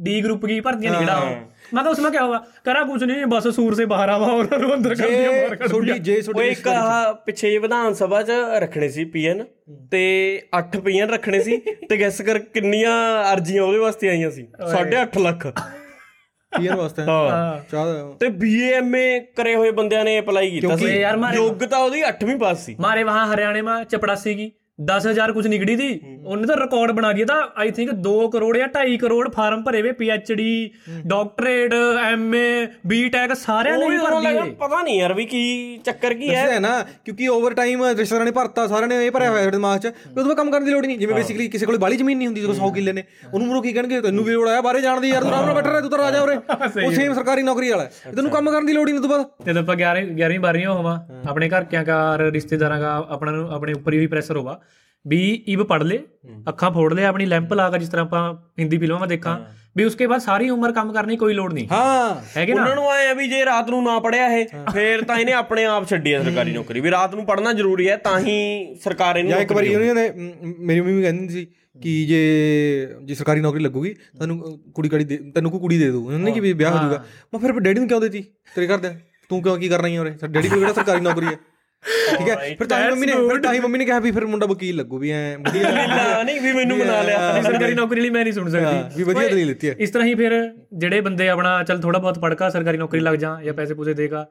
ਡੀ ਗਰੁੱਪ ਕੀ ਭਰਤੀਆਂ ਨਿਕੜਾ। ਮੈਂ ਤਾਂ ਉਸਮਾ ਕਿਆ ਹੋਗਾ ਕਰਾ ਕੁਛ ਨਹੀਂ ਬਸ ਸੂਰ ਸੇ ਬਾਹਰ ਆਵਾ ਉਹਨਾਂ ਨੂੰ ਅੰਦਰ ਉਹ ਇੱਕ ਪਿੱਛੇ ਵਿਧਾਨ ਸਭਾ 'ਚ ਰੱਖਣੇ ਸੀ ਪੀਐਨ ਤੇ 8 ਪੀਐਨ ਰੱਖਣੇ ਸੀ ਤੇ ਗੈਸ ਕਰ ਕਿੰਨੀਆਂ ਅਰਜ਼ੀਆਂ ਉਹਦੇ ਵਾਸਤੇ ਆਈਆਂ ਸੀ 8.5 ਲੱਖ ਕੰਮ ਕਰਨ ਦੀ ਲੋੜ ਨਹੀਂ। ਜਿਵੇਂ ਬੇਸਿਕਲੀ ਕਿਸੇ ਕੋਲ ਬਾਹਲੀ ਜ਼ਮੀਨ ਨਹੀਂ ਹੁੰਦੀ, ਜਦੋਂ 100 ਕਿੱਲੇ ਨੇ ਉਹਨੂੰ ਮੂਰੋ ਕੀ ਕਹਿਣਗੇ ਤੈਨੂੰ ਵੀ ਲੋੜ ਆਇਆ ਬਾਹਰੇ ਜਾਣ ਦੀ ਯਾਰ ਤੂੰ ਤਾਂ ਰਾਜਾ ਉਰੇ ਸਰਕਾਰੀ ਨੌਕਰੀ ਵਾਲਾ ਤੈਨੂੰ ਕੰਮ ਕਰਨ ਦੀ ਲੋੜ ਹੀ ਨਹੀਂ। ਤੋਂ ਬਾਅਦ ਜਦੋਂ ਆਪਾਂ 11ਵੀਂ 12ਵੀਂ ਹੋਵਾਂ ਆਪਣੇ ਘਰ ਕਿਆ ਕਾਰ ਰਿਸ਼ਤੇਦਾਰਾਂ ਦਾ ਆਪਣਾ ਨੂੰ ਆਪਣੇ ਉੱਪਰ ਹੀ ਪ੍ਰੈਸ਼ਰ ਹੋਵਾ ਵੀ ਇਵ ਪੜ੍ਹ ਲੈ ਅੱਖਾਂ ਫੋੜ ਲੈ ਆਪਣੀ ਲੈਂਪ ਲਾ ਕੇ, ਜਿਸ ਤਰ੍ਹਾਂ ਆਪਾਂ ਹਿੰਦੀ ਫਿਲਮਾਂ ਦੇਖਾਂ ਵੀ ਉਸਕੇ ਬਾਅਦ ਸਾਰੀ ਉਮਰ ਕੰਮ ਕਰਨੀ ਕੋਈ ਲੋੜ ਨਹੀਂ। ਹਾਂ ਹੈਗੇ ਨਾ ਉਹਨਾਂ ਨੂੰ ਆਏ ਵੀ ਜੇ ਰਾਤ ਨੂੰ ਨਾ ਪੜ੍ਹਿਆ ਇਹ ਫਿਰ ਤਾਂ ਇਹਨੇ ਆਪਣੇ ਆਪ ਛੱਡੀ ਆ ਸਰਕਾਰੀ ਨੌਕਰੀ ਵੀ ਰਾਤ ਨੂੰ ਪੜ੍ਹਨਾ ਜ਼ਰੂਰੀ ਹੈ ਤਾਂ ਹੀ ਸਰਕਾਰ ਇਹਨੂੰ। ਇੱਕ ਵਾਰੀ ਉਹਨਾਂ ਨੇ ਮੇਰੀ ਮੰਮੀ ਕਹਿੰਦੀ ਸੀ ਕਿ ਜੇ ਸਰਕਾਰੀ ਨੌਕਰੀ ਲੱਗੂਗੀ ਤੁਹਾਨੂੰ ਕੁੜੀ ਦੇ ਦੂ ਉਹਨੇ ਕਿ ਵਿਆਹ ਹੋ ਜਾਊਗਾ। ਮੈਂ ਫਿਰ ਡੈਡੀ ਨੂੰ ਕਿਉਂ ਦੇਤੀ ਤੇਰੇ ਘਰਦਿਆਂ ਤੂੰ ਕਿਉਂ ਕੀ ਕਰਨਾ ਹੀ ਉਰੇ ਡੈਡੀ ਕੋਲ ਕਿਹੜਾ ਸਰਕਾਰੀ ਨੌਕਰੀ ਹੈ ਠੀਕ ਹੈ। ਫਿਰ ਤਾਂ ਹੀ ਮੰਮੀ ਨੇ ਕਿਹਾ ਵੀ ਫਿਰ ਮੁੰਡਾ ਵਕੀਲ ਲੱਗੂ ਵੀ ਐ ਨਹੀਂ ਵੀ ਮੈਨੂੰ ਬਣਾ ਲਿਆ ਸਰਕਾਰੀ ਨੌਕਰੀ ਲਈ ਮੈਂ ਨਹੀਂ ਸੁਣ ਸਕਦੀ ਵੀ ਵਧੀਆ ਦਲੀਲ ਦਿੱਤੀ ਹੈ। ਇਸ ਤਰ੍ਹਾਂ ਹੀ ਫਿਰ ਜਿਹੜੇ ਬੰਦੇ ਆਪਣਾ ਚੱਲ ਥੋੜਾ ਬਹੁਤ ਪੜ੍ਹਕਾ ਸਰਕਾਰੀ ਨੌਕਰੀ ਲੱਗ ਜਾ ਜਾਂ ਪੈਸੇ ਪੂਸੇ ਦੇਗਾ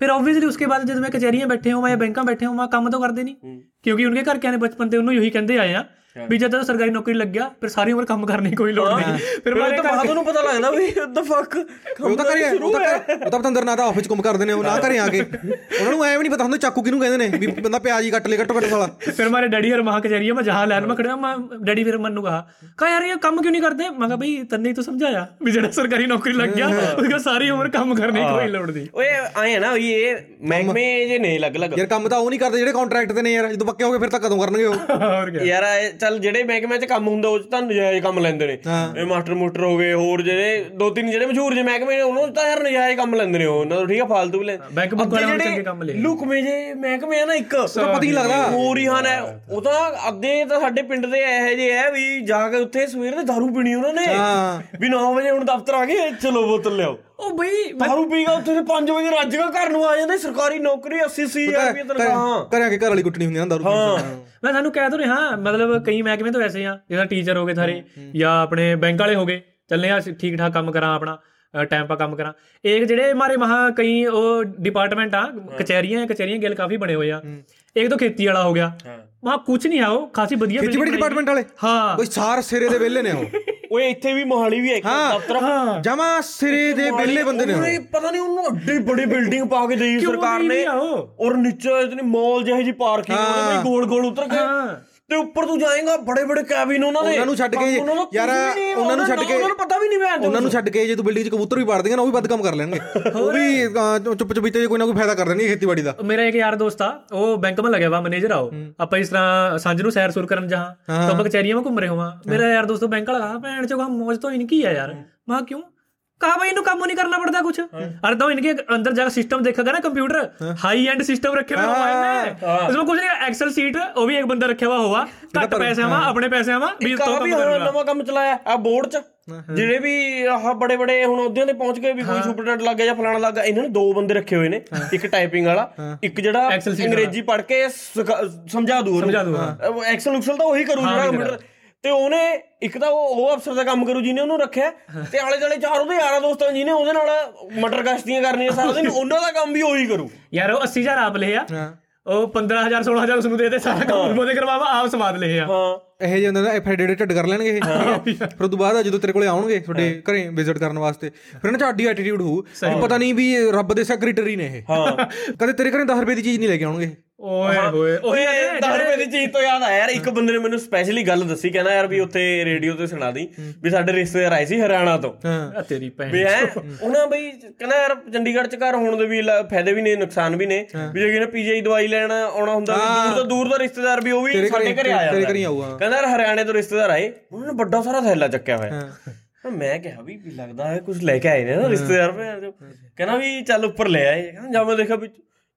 ਫਿਰ ਓਬਵੀਅਸਲੀ ਉਸਕੇ ਬਾਅਦ ਜਦੋਂ ਮੈਂ ਕਚਹਿਰੀਆਂ ਬੈਠੇ ਹੋਵਾਂ ਜਾਂ ਬੈਂਕਾਂ ਬੈਠੇ ਹੋਵਾਂ ਕੰਮ ਤਾਂ ਕਰਦੇ ਨਹੀਂ ਕਿਉਂਕਿ ਉਹਨਾਂ ਦੇ ਘਰ ਕਿਆ ਨੇ ਬਚਪਨ ਤੇ ਉਹਨੂੰ ਇਹੀ ਕਹਿੰਦੇ ਆਏ ਆ ਵੀ ਜਦੋਂ ਸਰਕਾਰੀ ਨੌਕਰੀ ਲੱਗਿਆ ਫਿਰ ਸਾਰੀ ਉਮਰ ਕੰਮ ਕਰਨੀ ਕੋਈ ਲੋੜ ਨਹੀਂ। ਫਿਰ ਮੈਨੂੰ ਤਾਂ ਬਾਅਦ ਨੂੰ ਪਤਾ ਲੱਗਦਾ ਵੀ ਦ ਫੱਕ ਉਹ ਤਾਂ ਕਰਿਆ ਉਹ ਤਾਂ ਅੰਦਰ ਨਾ ਤਾਂ ਆਫਿਸ ਕੰਮ ਕਰਦੇ ਨੇ ਉਹ ਨਾ ਘਰੇ ਆ ਕੇ ਉਹਨਾਂ ਨੂੰ ਐਵੇਂ ਨਹੀਂ ਪਤਾ ਹੁੰਦਾ ਚਾਕੂ ਕਿਹਨੂੰ ਕਹਿੰਦੇ ਨੇ ਵੀ ਬੰਦਾ ਪਿਆਜ਼ ਹੀ ਕੱਟ ਲੇ ਘੱਟੋ ਘੱਟ ਸਾਲਾ। ਫਿਰ ਮੇਰੇ ਡੈਡੀ ਹਰ ਮਹਾ ਕਚਹਿਰੀਆਂ ਮੈਂ ਜਹਾਂ ਲੈਣ ਮੈਂ ਖੜਿਆ ਮੈਂ ਡੈਡੀ ਫਿਰ ਮੈਨੂੰ ਕਹਾ ਯਾਰ ਇਹ ਕੰਮ ਕਿਉਂ ਨਹੀਂ ਕਰਦੇ ਮੈਂ ਕਿਹਾ ਬਈ ਤੰਨੇ ਤੂੰ ਸਮਝਾਇਆ ਵੀ ਜਿਹੜਾ ਸਰਕਾਰੀ ਨੌਕਰੀ ਲੱਗ ਗਿਆ ਉਹਦਾ ਸਾਰੀ ਉਮਰ ਕੰਮ ਕਰਨੀ ਕੋਈ ਲੋੜ ਨਹੀਂ। ਓਏ ਆਏ ਨਾ ਵੀ ਇਹ ਮਹਿਕਮੇ ਜੇ ਨਹੀਂ ਅਲੱਗ ਅਲੱਗ ਯਾਰ ਕੰਮ ਤਾਂ ਉਹ ਨਹੀਂ ਕਰਦੇ ਜਿਹੜੇ ਕੰਟਰੈਕਟ ਤੇ ਨੇ ਯਾਰ ਜਦੋਂ ਪੱਕੇ ਹੋ ਗਏ ਫਿਰ ਤਾਂ ਕਦੋਂ ਕਰਨਗੇ ਉਹ ਯਾਰ ਚੱਲ ਜਿਹੜੇ ਮਹਿਕਮੇ ਚ ਕੰਮ ਹੁੰਦਾ ਉਹ ਚ ਤਾਂ ਨਜਾਇਜ਼ ਕੰਮ ਲੈਂਦੇ ਨੇ ਇਹ ਮਾਸਟਰ ਮੂਸਟਰ ਹੋ ਗਏ ਹੋਰ ਜਿਹੜੇ ਦੋ ਤਿੰਨ ਜਿਹੜੇ ਮਸ਼ਹੂਰ ਜਿਹੇ ਮਹਿਕਮੇ ਨੇ ਉਹਨਾਂ ਤਾਂ ਯਾਰ ਨਜਾਇਜ਼ ਕੰਮ ਲੈਂਦੇ ਨੇ ਉਹਨਾਂ ਤੋਂ ਠੀਕ ਆ ਫਾਲਤੂ ਲੈ ਲੁਕਮੇ ਜੇ ਮਹਿਕਮੇ ਆ ਨਾ ਇੱਕ ਪਤਾ ਹੀ ਲੱਗਦਾ ਹੋਰ ਹੀ ਹਨ ਉਹ ਤਾਂ ਅੱਧੇ ਤਾਂ ਸਾਡੇ ਪਿੰਡ ਦੇ ਇਹੋ ਜਿਹੇ ਹੈ ਵੀ ਜਾ ਕੇ ਉੱਥੇ ਸਵੇਰ ਦੇ ਦਾਰੂ ਪੀਣੀ ਉਹਨਾਂ ਨੇ ਵੀ 9 ਵਜੇ ਹੁਣ ਦਫ਼ਤਰ ਆ ਗਏ ਚਲੋ ਬੋਤਲ ਲਿਆਓ ਉਹ ਬਈ ਦਾਰੂ ਪੀ ਕੇ ਉੱਥੇ 5 ਵਜੇ ਰੱਜ ਕੇ ਘਰ ਨੂੰ ਆ ਜਾਂਦੇ। ਸਰਕਾਰੀ ਨੌਕਰੀ 80,000 ਰੁਪਏ ਤਨਖਾਹ ਘਰਾਂ ਕੇ ਘਰ ਵਾਲੀ ਕੁੱਟਣੀ ਹੁੰਦੀ ਨਾ ਦਾਰੂ ਮੈਂ ਤੁਹਾਨੂੰ ਕਹਿ ਦੋ ਰਿਹਾ ਮਤਲਬ ਕਈ ਮਹਿਕਮੇ ਤੋਂ ਵੈਸੇ ਆ ਜਿਹੜਾ ਟੀਚਰ ਹੋ ਗਏ ਸਾਰੇ ਜਾਂ ਆਪਣੇ ਬੈਂਕ ਵਾਲੇ ਹੋ ਗਏ ਚੱਲੇ ਆ ਠੀਕ ਠਾਕ ਕੰਮ ਕਰਾਂ ਆਪਣਾ ਟਾਈਮ ਪਾ ਕੰਮ ਕਰਾਂ ਇਹ ਜਿਹੜੇ ਮਾਰੇ ਮਹਾ ਕਈ ਉਹ ਡਿਪਾਰਟਮੈਂਟ ਆ ਕਚਹਿਰੀਆਂ ਗਿਲ ਕਾਫੀ ਬਣੇ ਹੋਏ ਆ ਇੱਕ ਤੋਂ ਖੇਤੀ ਵਾਲਾ ਹੋ ਗਿਆ ਮਹਾ ਕੁਛ ਨਹੀਂ ਆ ਉਹ ਖਾਸੀ ਵਧੀਆ ਡਿਪਾਰਟਮੈਂਟ ਵਾਲੇ ਹਾਂ ਕੋਈ ਸਾਰ ਸਿਰੇ ਦੇ ਵਿਹਲੇ ਨੇ ਉਹ ਇੱਥੇ ਵੀ ਮੋਹਾਲੀ ਵੀ ਦਫ਼ਤਰ ਜਮਾ ਸਿਰੇ ਦੇ ਵਿਹਲੇ ਬੰਦੇ ਨੇ ਪਤਾ ਨੀ ਉਹਨੂੰ ਅੱਡੀ ਬੜੀ ਬਿਲਡਿੰਗ ਪਾ ਕੇ ਦੇਈ ਸਰਕਾਰ ਨੇ ਔਰ ਨੀਚੇ ਇਤਨੀ ਮੌਲ ਜਿਹੀ ਜਿਹੀ ਪਾਰਕਿੰਗ ਗੋਲ ਗੋਲ ਉਤਰ ਕੇ ਤੇ ਉੱਪਰ ਤੂੰ ਜਾਏਗਾ ਬੜੇ ਬੜੇ ਕੈਬਿਨ ਉਹਨਾਂ ਨੂੰ ਛੱਡ ਕੇ ਜੇ ਤੂੰ ਬਿਲਡਿੰਗ ਚ ਕਬੂਤਰ ਵੀ ਪਾੜ ਦੇਗਾ ਨਾ ਉਹ ਵੀ ਬਦ ਕੰਮ ਕਰ ਲੈਣਗੇ ਉਹ ਵੀ ਚੁੱਪ ਚੁਪੀਤੇ ਕੋਈ ਨਾ ਕੋਈ ਫਾਇਦਾ ਕਰ ਦੇਣਗੇ ਖੇਤੀਬਾੜੀ ਦਾ। ਮੇਰਾ ਇੱਕ ਯਾਰ ਦੋਸਤ ਆ ਉਹ ਬੈਂਕ ਮੈਂ ਲੱਗਿਆ ਵਾ ਮੈਨੇਜਰ ਆ ਉਹ ਆਪਾਂ ਇਸ ਤਰ੍ਹਾਂ ਸਾਂਝ ਨੂੰ ਸੈਰ ਸੁਰ ਕਰਨ ਜਹਾਂ ਆਪਾਂ ਕਚਹਿਰੀਆਂ ਮੈਂ ਘੁੰਮ ਰਹੇ ਹੋਵਾਂ ਮੇਰਾ ਯਾਰ ਦੋਸਤ ਬੈਂਕ ਵਾਲਾ ਭੈਣ ਚੋਂ ਮੌਜ ਤੋਂ ਇਨਕੀ ਆ ਯਾਰ ਮੈਂ ਕਿਉਂ ਕਹਾ ਬਈ ਇਹਨੂੰ ਕੰਮ ਨਹੀਂ ਕਰਨਾ ਪੜਦਾ ਕੁਛ ਅਰਦਾ ਇਨਕੇ ਅੰਦਰ ਜਾ ਕੇ ਸਿਸਟਮ ਦੇਖੇਗਾ ਨਾ ਕੰਪਿਊਟਰ ਹਾਈ ਐਂਡ ਸਿਸਟਮ ਰੱਖਿਆ ਹੋਇਆ ਕੁਛ ਨਹੀਂ ਐਕਸਲ ਸੀਟ ਉਹ ਵੀ ਇੱਕ ਬੰਦਾ ਰੱਖਿਆ ਵਾ ਹੋਆ ਘੱਟ ਪੈਸੇ ਆਵਾ ਆਪਣੇ ਪੈਸੇ ਆਵਾ ਨਵਾਂ ਕੰਮ ਚਲਾਇਆ ਆ ਬੋਰਡ ਚ ਜਿਹੜੇ ਵੀ ਆਹ ਬੜੇ ਬੜੇ ਹੁਣ ਉਹਦਿਆਂ ਤੇ ਪਹੁੰਚ ਗਏ ਵੀ ਕੋਈ ਸੁਪਰਡੈਂਟ ਲੱਗ ਗਿਆ ਜਾਂ ਫਲਾਣਾ ਲੱਗ ਗਿਆ ਇਹਨਾਂ ਨੇ 2 ਬੰਦੇ ਰੱਖੇ ਹੋਏ ਨੇ ਇੱਕ ਟਾਈਪਿੰਗ ਵਾਲਾ ਇੱਕ ਜਿਹੜਾ ਅੰਗਰੇਜ਼ੀ ਪੜ੍ਹ ਕੇ ਸਮਝਾ ਦੂ ਐਕਸਲ ਉਕਸਲ ਤਾਂ ਉਹੀ ਕਰੂ ਜਿਹੜਾ ਕੰਪਿਊਟਰ ਤੇ ਉਹਨੇ ਇੱਕ ਤਾਂ ਉਹ ਅਫਸਰ ਦਾ ਕੰਮ ਕਰੂ ਜਿਹਨੇ ਉਹਨੂੰ ਰੱਖਿਆ ਤੇ ਆਲੇ ਦੁਆਲੇ 4 ਉਹਦੇ ਯਾਰਾਂ ਦੋਸਤਾਂ ਜਿਹਨੇ ਉਹਦੇ ਨਾਲ ਮਟਰ ਗਸ਼ਤੀਆਂ ਕਰਨੀਆਂ ਸਾਰਾ ਦਿਨ ਉਹਨਾਂ ਦਾ ਕੰਮ ਵੀ ਉਹੀ ਕਰੂ ਯਾਰ ਉਹ 80,000 ਆਪ ਲਏ ਆ ਉਹ 15,000 16,000 ਉਸਨੂੰ ਦੇ ਦੇ ਸਾਰਾ ਕੰਮ ਉਹਦੇ ਕਰਵਾਵਾ ਆਪ ਸਮਾਦ ਲਏ ਆ ਇਹੋ ਜਿਹੇ ਹੁੰਦਾ ਫਿਰ ਡੇਢ ਢੱਡ ਕਰ ਲੈਣਗੇ ਫਿਰ ਉਹ ਤੋਂ ਬਾਅਦ ਜਦੋਂ ਤੇਰੇ ਕੋਲ ਆਉਣਗੇ ਤੁਹਾਡੇ ਘਰੇ ਵਿਜ਼ਿਟ ਕਰਨ ਵਾਸਤੇ ਫਿਰ ਇਹਨਾਂ 'ਚ ਅੱਡੀ ਐਟੀਟਿਊਡ ਹੋਊ ਪਤਾ ਨਹੀਂ ਵੀ ਰੱਬ ਦੇ ਸੈਕਟਰੀ ਨੇ ਇਹ ਕਦੇ ਤੇਰੇ ਘਰੇ 10 ਰੁਪਏ ਦੀ ਚੀਜ਼ ਨਹੀਂ ਲੈ ਕੇ ਆਉਣਗੇ। ਓਏ ਹੋਏ ਉਹੀ 10 ਰੁਪਏ ਦੀ ਚੀਜ਼ ਤੋਂ ਯਾਦ ਆਇਆ ਯਾਰ ਇੱਕ ਬੰਦੇ ਨੇ ਮੈਨੂੰ ਸਪੈਸ਼ਲੀ ਗੱਲ ਦੱਸੀ ਕਹਿੰਦਾ ਯਾਰ ਵੀ ਉੱਥੇ ਰੇਡੀਓ ਤੇ ਸੁਣਾ ਦੀ ਵੀ ਸਾਡੇ ਰਿਸ਼ਤੇਦਾਰ ਆਏ ਸੀ ਹਰਿਆਣਾ ਤੋਂ ਤੇਰੀ ਭੈਣ ਵੀ ਹੈ ਉਹਨਾਂ ਬਈ ਕਹਿੰਦਾ ਯਾਰ ਚੰਡੀਗੜ੍ਹ 'ਚ ਘਰ ਹੋਣ ਦੇ ਵੀ ਫਾਇਦੇ ਵੀ ਨੇ ਨੁਕਸਾਨ ਵੀ ਨੇ ਵੀ ਜੇ ਕਹਿੰਦਾ ਪੀਜੀਆਈ ਦਵਾਈ ਲੈਣ ਆਉਣਾ ਹੁੰਦਾ ਦੂਰ ਦਾ ਰਿਸ਼ਤੇਦਾਰ ਵੀ ਉਹ ਵੀ ਸਾਡੇ ਘਰੇ ਆਇਆ ਕਹਿੰਦਾ ਯਾਰ ਹਰਿਆਣੇ ਤੋਂ ਰਿਸ਼ਤੇਦਾਰ ਆਏ ਉਹਨਾਂ ਨੇ ਵੱਡਾ ਸਾਰਾ ਥੈਲਾ ਚੱਕਿਆ ਹੋਇਆ ਮੈਂ ਕਿਹਾ ਵੀ ਲੱਗਦਾ ਹੈ ਕੁਛ ਲੈ ਕੇ ਆਏ ਨੇ ਨਾ ਰਿਸ਼ਤੇਦਾਰ ਕਹਿੰਦਾ ਵੀ ਚੱਲ ਉੱਪਰ ਲੈ ਆਏ ਜਾਂ ਮੈਂ ਦੇਖਿਆ ਵੀ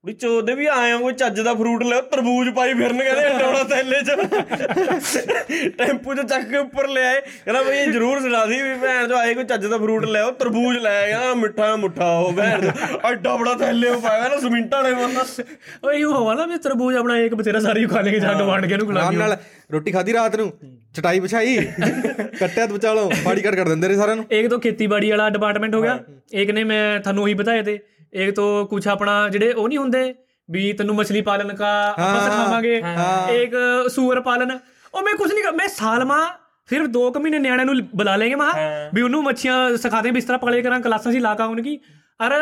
ਵੀ ਚੋਦੇ ਵੀ ਆਏ ਕੋਈ ਚੱਜ ਦਾ ਫਰੂਟ ਲਿਆ ਤਰਬੂਜ ਪਾਈ ਫਿਰਨ ਕਹਿੰਦੇ ਟੋੜਾ ਥੈਲੇ 'ਚ ਟੈਂਪੂ 'ਚ ਚੱਕ ਕੇ ਉੱਪਰ ਲੈ ਆਏ ਕਹਿੰਦਾ ਬਈ ਇਹ ਜ਼ਰੂਰ ਸੁਣਾ ਸੀ ਵੀ ਭੈਣ ਜੋ ਆਏ ਕੋਈ ਚੱਜ ਦਾ ਫਰੂਟ ਲਿਆਓ ਤਰਬੂਜ ਲੈ ਗਿਆ ਮਿੱਠਾ ਮੁੱਠਾ ਉਹ ਭੈਣ ਐਡਾ ਬੜਾ ਥੈਲੇ ਪਾਇਆ ਨਾ ਸਮਿੰਟ ਵਾਲੇ ਬੰਦਾ ਉਹੀ ਹੋਵਾ ਨਾ ਵੀ ਤਰਬੂਜ ਆਪਣਾ ਇੱਕ ਬਥੇਰਾ ਸਾਰੀ ਖਾ ਲੈ ਕੇ ਜੱਗ ਵੰਡ ਕੇ ਇਹਨੂੰ ਗੁਲਾਬ ਨਾਲ ਰੋਟੀ ਖਾਧੀ ਰਾਤ ਨੂੰ ਚਟਾਈ ਵਿਛਾਈ ਕੱਟਿਆ ਵਿਚਾਲੋ ਬਾੜੀ ਕੱਟ ਕਰ ਦਿੰਦੇ ਨੇ ਸਾਰਿਆਂ ਨੂੰ। ਇੱਕ ਤੋਂ ਖੇਤੀਬਾੜੀ ਵਾਲਾ ਡਿਪਾਰਟਮੈਂਟ ਹੋ ਗਿਆ ਇੱਕ ਨੇ ਮੈਂ ਤੁਹਾਨੂੰ ਉਹੀ ਬਤਾਏ ਤੇ ਇੱਕ ਤੋਂ ਕੁਛ ਆਪਣਾ ਜਿਹੜੇ ਉਹ ਨੀ ਹੁੰਦੇ ਵੀ ਤੈਨੂੰ ਮਛਲੀ ਪਾਲਣ ਕਾ ਆਪਾਂ ਸਿਖਾਵਾਂਗੇ ਇੱਕ ਸੂਰ ਪਾਲਣ ਉਹ ਮੈਂ ਕੁਛ ਨੀ ਮੈਂ ਸਾਲਮਾ ਫਿਰ 2 ਮਹੀਨੇ ਨਿਆਣਿਆਂ ਨੂੰ ਬੁਲਾ ਲੈਂਗੇ ਮਾ ਵੀ ਉਹਨੂੰ ਮੱਛੀਆਂ ਸਿਖਾ ਦੇ ਵੀ ਇਸ ਤਰ੍ਹਾਂ ਪਕੜੇ ਕਰਾਂ ਕਲਾਸਾਂ ਸੀ ਲਾ ਕੇ ਉਹਨਾਂ ਕੀ ਅਰ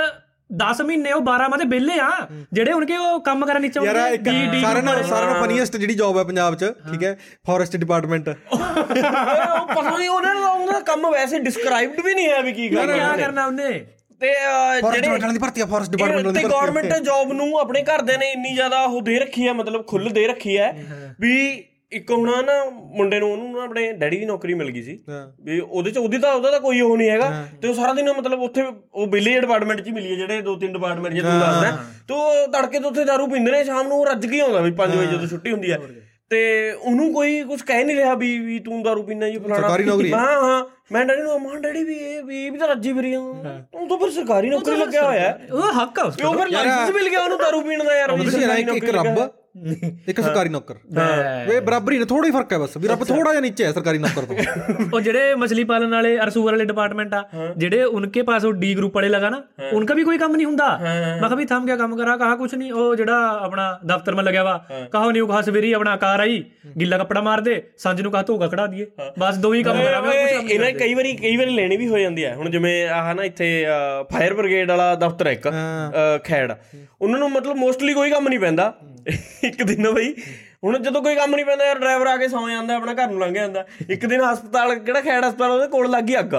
10 ਮਹੀਨੇ ਉਹ 12 ਮਾ ਤੇ ਵਿਹਲੇ ਆ ਜਿਹੜੇ ਉਨਕੇ ਉਹ ਕੰਮ ਕਰਨ ਨੀਚੇ ਸਾਰਿਆਂ ਨੂੰ ਫਨੀਐਸਟ ਜਿਹੜੀ ਜੌਬ ਹੈ ਪੰਜਾਬ 'ਚ ਠੀਕ ਹੈ ਫੋਰੈਸਟ ਡਿਪਾਰਟਮੈਂਟ ਉਹ ਪਤਾ ਨੀ ਉਹਨਾਂ ਦਾ ਕੰਮ ਵੈਸੇ ਡਿਸਕ੍ਰਾਈਬਡ ਵੀ ਨਹੀਂ ਹੈ ਵੀ ਕੀ ਕਰਨਾ ਉਹਨੇ ਤੇ ਗੌਰਮੈਂਟ ਜੋਬ ਨੂੰ ਆਪਣੇ ਘਰਦਿਆਂ ਨੇ ਇੰਨੀ ਜ਼ਿਆਦਾ ਉਹ ਦੇ ਰੱਖੀ ਹੈ ਮਤਲਬ ਖੁੱਲ੍ਹ ਦੇ ਰੱਖੀ ਹੈ ਵੀ ਇੱਕ ਹੁਣ ਨਾ ਮੁੰਡੇ ਨੂੰ ਉਹਨੂੰ ਆਪਣੇ ਡੈਡੀ ਦੀ ਨੌਕਰੀ ਮਿਲ ਗਈ ਸੀ ਵੀ ਉਹਦੇ 'ਚ ਉਹਦਾ ਤਾਂ ਕੋਈ ਉਹ ਨਹੀਂ ਹੈਗਾ ਤੇ ਉਹ ਸਾਰਾ ਦਿਨ ਮਤਲਬ ਉੱਥੇ ਉਹ ਬਿਲੇ ਡਿਪਾਰਟਮੈਂਟ 'ਚ ਹੀ ਮਿਲੀ ਹੈ ਜਿਹੜੇ 2-3 ਡਿਪਾਰਟਮੈਂਟ ਜੇ ਤੂੰ ਦੱਸਦਾ ਤੇ ਉਹ ਤੜਕੇ ਤੋਂ ਉੱਥੇ ਦਾਰੂ ਪੀਂਦੇ ਨੇ ਸ਼ਾਮ ਨੂੰ ਰੱਜ ਕੇ ਆਉਂਦਾ ਵੀ 5 ਵਜੇ ਜਦੋਂ ਛੁੱਟੀ ਹੁੰਦੀ ਹੈ ਤੇ ਉਹਨੂੰ ਕੋਈ ਕੁਛ ਕਹਿ ਨਹੀਂ ਰਿਹਾ ਵੀ ਤੂੰ ਦਾਰੂ ਪੀਨਾ ਜੀ ਫਲਾਣਾ। ਹਾਂ ਹਾਂ ਮੈਂ ਡੈਡੀ ਨੂੰ ਮਾਂ ਡੈਡੀ ਵੀ ਇਹ ਵੀ ਤਾਂ ਰੱਜੀ ਫਿਰੀ ਤੂੰ ਤਾਂ ਫਿਰ ਸਰਕਾਰੀ ਨੌਕਰੀ ਲੱਗਿਆ ਹੋਇਆ ਉਹ ਹੱਕ ਆ ਉਸ ਦਾ ਫਿਰ ਲਾਇਸੈਂਸ ਮਿਲ ਗਿਆ ਉਹਨੂੰ ਦਾਰੂ ਪੀਣ ਦਾ ਯਾਰ। ਇੱਕ ਰੱਬ ਇੱਕ ਸਰਕਾਰੀ ਨੌਕਰ ਬਰਾਬਰੀ ਨੇ ਥੋੜਾ ਹੀ ਫਰਕ ਹੈ ਬਸ ਵੀ ਰੱਬ ਥੋੜਾ ਜਿਹਾ ਨੀਚੇ ਹੈ ਸਰਕਾਰੀ ਨੌਕਰ ਤੋਂ। ਉਹ ਜਿਹੜੇ ਮਛਲੀ ਪਾਲਣ ਵਾਲੇ ਅਰਸੂਰ ਵਾਲੇ ਡਿਪਾਰਟਮੈਂਟ ਆ ਜਿਹੜੇ ਉਨਕੇ ਪਾਸ ਉਹ ਡੀ ਗਰੁੱਪ ਵਾਲੇ ਲਗਾ ਨਾ ਉਨਕਾ ਵੀ ਕੋਈ ਕੰਮ ਨਹੀਂ ਹੁੰਦਾ। ਮੈਂ ਕਿਹਾ ਵੀ ਥਮ ਗਿਆ ਕੰਮ ਕਰਾ ਕਹਾ ਕੁਛ ਨਹੀਂ ਉਹ ਜਿਹੜਾ ਆਪਣਾ ਦਫ਼ਤਰ ਮੈਂ ਲੱਗਿਆ ਵਾ ਕਹਾ ਨਿਊ ਕਹਾ ਸਵੇਰੀ ਆਪਣਾ ਕਾਰ ਆਈ ਗਿੱਲਾ ਕੱਪੜਾ ਮਾਰ ਦੇ ਸਾਂਝ ਨੂੰ ਕਹਾ ਧੋਗਾ ਕਢਾ ਦੀਏ ਬਸ ਦੋ ਹੀ ਕੰਮ ਕਰਾਂਗੇ। ਇਹਨਾਂ ਕਈ ਵਾਰੀ ਲੈਣੀ ਵੀ ਹੋ ਜਾਂਦੀ ਹੈ। ਹੁਣ ਜਿਵੇਂ ਆਹ ਨਾ ਇੱਥੇ ਫਾਇਰ ਬ੍ਰਿਗੇਡ ਵਾਲਾ ਦਫ਼ਤਰ ਇੱਕ ਖੈੜ ਉਹਨਾਂ ਨੂੰ ਮਤਲਬ ਮੋਸਟਲੀ ਕੋਈ ਕੰਮ ਨਹੀਂ ਪੈਂਦਾ। ਇੱਕ ਦਿਨ ਬਈ ਹੁਣ ਜਦੋਂ ਕੋਈ ਕੰਮ ਨਹੀਂ ਪੈਂਦਾ ਯਾਰ ਡਰਾਈਵਰ ਆ ਕੇ ਸੌਂ ਜਾਂਦਾ ਆਪਣਾ ਘਰ ਨੂੰ ਲੰਘ ਜਾਂਦਾ। ਇੱਕ ਦਿਨ ਹਸਪਤਾਲ ਕਿਹੜਾ ਖੈੜ ਹਸਪਤਾਲ ਉਹਦੇ ਕੋਲ ਲੱਗ ਗਈ ਅੱਗ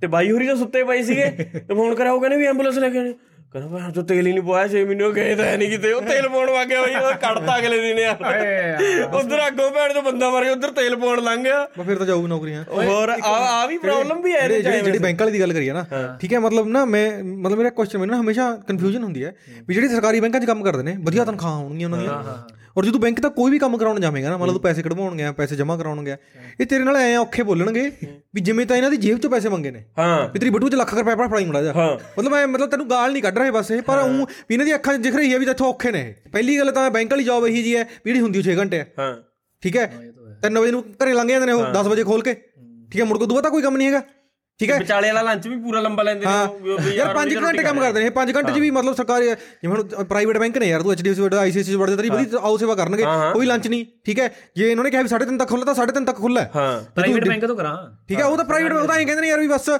ਤੇ ਬਾਈ ਹੋਰੀ ਤਾਂ ਸੁੱਤੇ ਪਏ ਸੀਗੇ ਤੇ ਫੋਨ ਕਰਿਆ ਉਹ ਕਹਿੰਦੇ ਵੀ ਐਂਬੂਲੈਂਸ ਲੈ ਕੇ ਆਉਣੀ। ਕਹਿੰਦਾ ਭਾਈ ਤੂੰ ਤੇਲ ਹੀ ਨਹੀਂ ਪਵਾਇਆ 6 ਮਹੀਨੇ ਹੋ ਗਏ ਤਾਂ ਨਹੀਂ ਕਿਤੇ ਉਹ ਤੇਲ ਪਾਉਣ ਲੱਗ ਗਿਆ ਬਈ ਉਹ ਕੱਢਤਾ ਅਗਲੇ ਦਿਨ ਯਾਰ ਉੱਧਰ ਅੱਗੋਂ ਭੈਣ ਤੋਂ ਬੰਦਾ ਮਰ ਗਿਆ ਉੱਧਰ ਤੇਲ ਪਾਉਣ ਲੰਘ ਗਿਆ ਫਿਰ ਤਾਂ ਜਾਊ ਨੌਕਰੀਆਂ। ਹੋਰ ਆਹ ਵੀ ਪ੍ਰੋਬਲਮ ਵੀ ਹੈ ਜਿਹੜੀ ਬੈਂਕ ਵਾਲੀ ਦੀ ਗੱਲ ਕਰੀਏ ਨਾ ਠੀਕ ਹੈ ਮਤਲਬ ਨਾ ਮੈਂ ਮਤਲਬ ਮੇਰਾ ਕੁਐਸਚਨ ਮੈਨੂੰ ਹਮੇਸ਼ਾ ਕਨਫਿਊਜ਼ਨ ਹੁੰਦੀ ਹੈ ਵੀ ਜਿਹੜੇ ਸਰਕਾਰੀ ਬੈਂਕਾਂ 'ਚ ਕੰਮ ਕਰਦੇ ਨੇ ਵਧੀਆ ਤਨਖਾਹਾਂ ਹੋਣਗੀਆਂ ਉਹਨਾਂ ਦੀਆਂ ਔਰ ਜਦੋਂ ਬੈਂਕ ਦਾ ਕੋਈ ਵੀ ਕੰਮ ਕਰਾਉਣ ਜਾਵੇਗਾ ਨਾ ਮਤਲਬ ਪੈਸੇ ਕਢਵਾਉਣ ਗਿਆ ਪੈਸੇ ਜਮ੍ਹਾਂ ਕਰਾਉਣ ਗਿਆ ਇਹ ਤੇਰੇ ਨਾਲ ਐਂ ਔਖੇ ਬੋਲਣਗੇ ਵੀ ਜਿਵੇਂ ਤਾਂ ਇਹਨਾਂ ਦੀ ਜੇਬ 'ਚੋਂ ਪੈਸੇ ਮੰਗੇ ਨੇ ਵੀ ਤੇਰੀ ਬਟੂ 'ਚ ਲੱਖ ਰੁਪਏ ਫੜਾਈ ਮੁੜਾ ਜਾ ਮਤਲਬ ਤੈਨੂੰ ਗਾਲ ਨਹੀਂ ਕੱਢ ਰਹੇ ਬਸ ਇਹ ਪਰ ਉਹ ਵੀ ਇਹਨਾਂ ਦੀ ਅੱਖਾਂ 'ਚ ਦਿਖ ਰਹੀ ਹੈ ਵੀ ਇੱਥੋਂ ਔਖੇ ਨੇ। ਪਹਿਲੀ ਗੱਲ ਤਾਂ ਬੈਂਕ ਵਾਲੀ ਜੋਬ ਇਹੀ ਜਿਹੀ ਹੈ ਜਿਹੜੀ ਹੁੰਦੀ 6 ਘੰਟੇ ਹੈ ਠੀਕ ਹੈ 3 ਵਜੇ ਨੂੰ ਘਰੇ ਲੰਘ ਜਾਂਦੇ ਨੇ ਉਹ 10 ਵਜੇ ਖੋਲ ਕੇ ਠੀਕ ਹੈ ਮੁੜ ਕੇ ਦੁਬਾਰਾ ਤਾਂ ਕੋਈ ਕੰਮ ਨਹੀਂ ਹੈਗਾ ਠੀਕ ਹੈ ਵਿਚਾਲੇ ਵਾਲਾ ਲੰਚ ਵੀ ਪੂਰਾ ਲੰਬਾ ਲੈਂਦੇ ਨੇ ਯਾਰ 5 ਘੰਟੇ ਕੰਮ ਕਰਦੇ ਨੇ 5 ਘੰਟੇ 'ਚ ਵੀ ਮਤਲਬ ਸਰਕਾਰੀ ਜਿਵੇਂ ਹੁਣ ਪ੍ਰਾਈਵੇਟ ਬੈਂਕ ਨੇ ਯਾਰ ਤੂੰ HDFC ICICI ਵੜਦੇ ਤੇਰੀ ਵਧੀਆ ਆਓ ਸੇਵਾ ਕਰਨਗੇ ਕੋਈ ਲੰਚ ਨਹੀਂ ਠੀਕ ਹੈ ਜੇ ਇਹਨਾਂ ਨੇ ਕਿਹਾ ਵੀ 3:30 ਤੱਕ ਖੁੱਲ੍ਹਾ ਤਾਂ 3:30 ਤੱਕ ਖੁੱਲ੍ਹਾ ਪ੍ਰਾਈਵੇਟ ਬੈਂਕ ਤੋਂ ਕਰਾਂ ਠੀਕ ਹੈ ਉਹ ਤਾਂ ਪ੍ਰਾਈਵੇਟ ਉਹ ਤਾਂ ਐਂ ਕਹਿੰਦੇ ਨੇ ਯਾਰ ਵੀ ਬਸ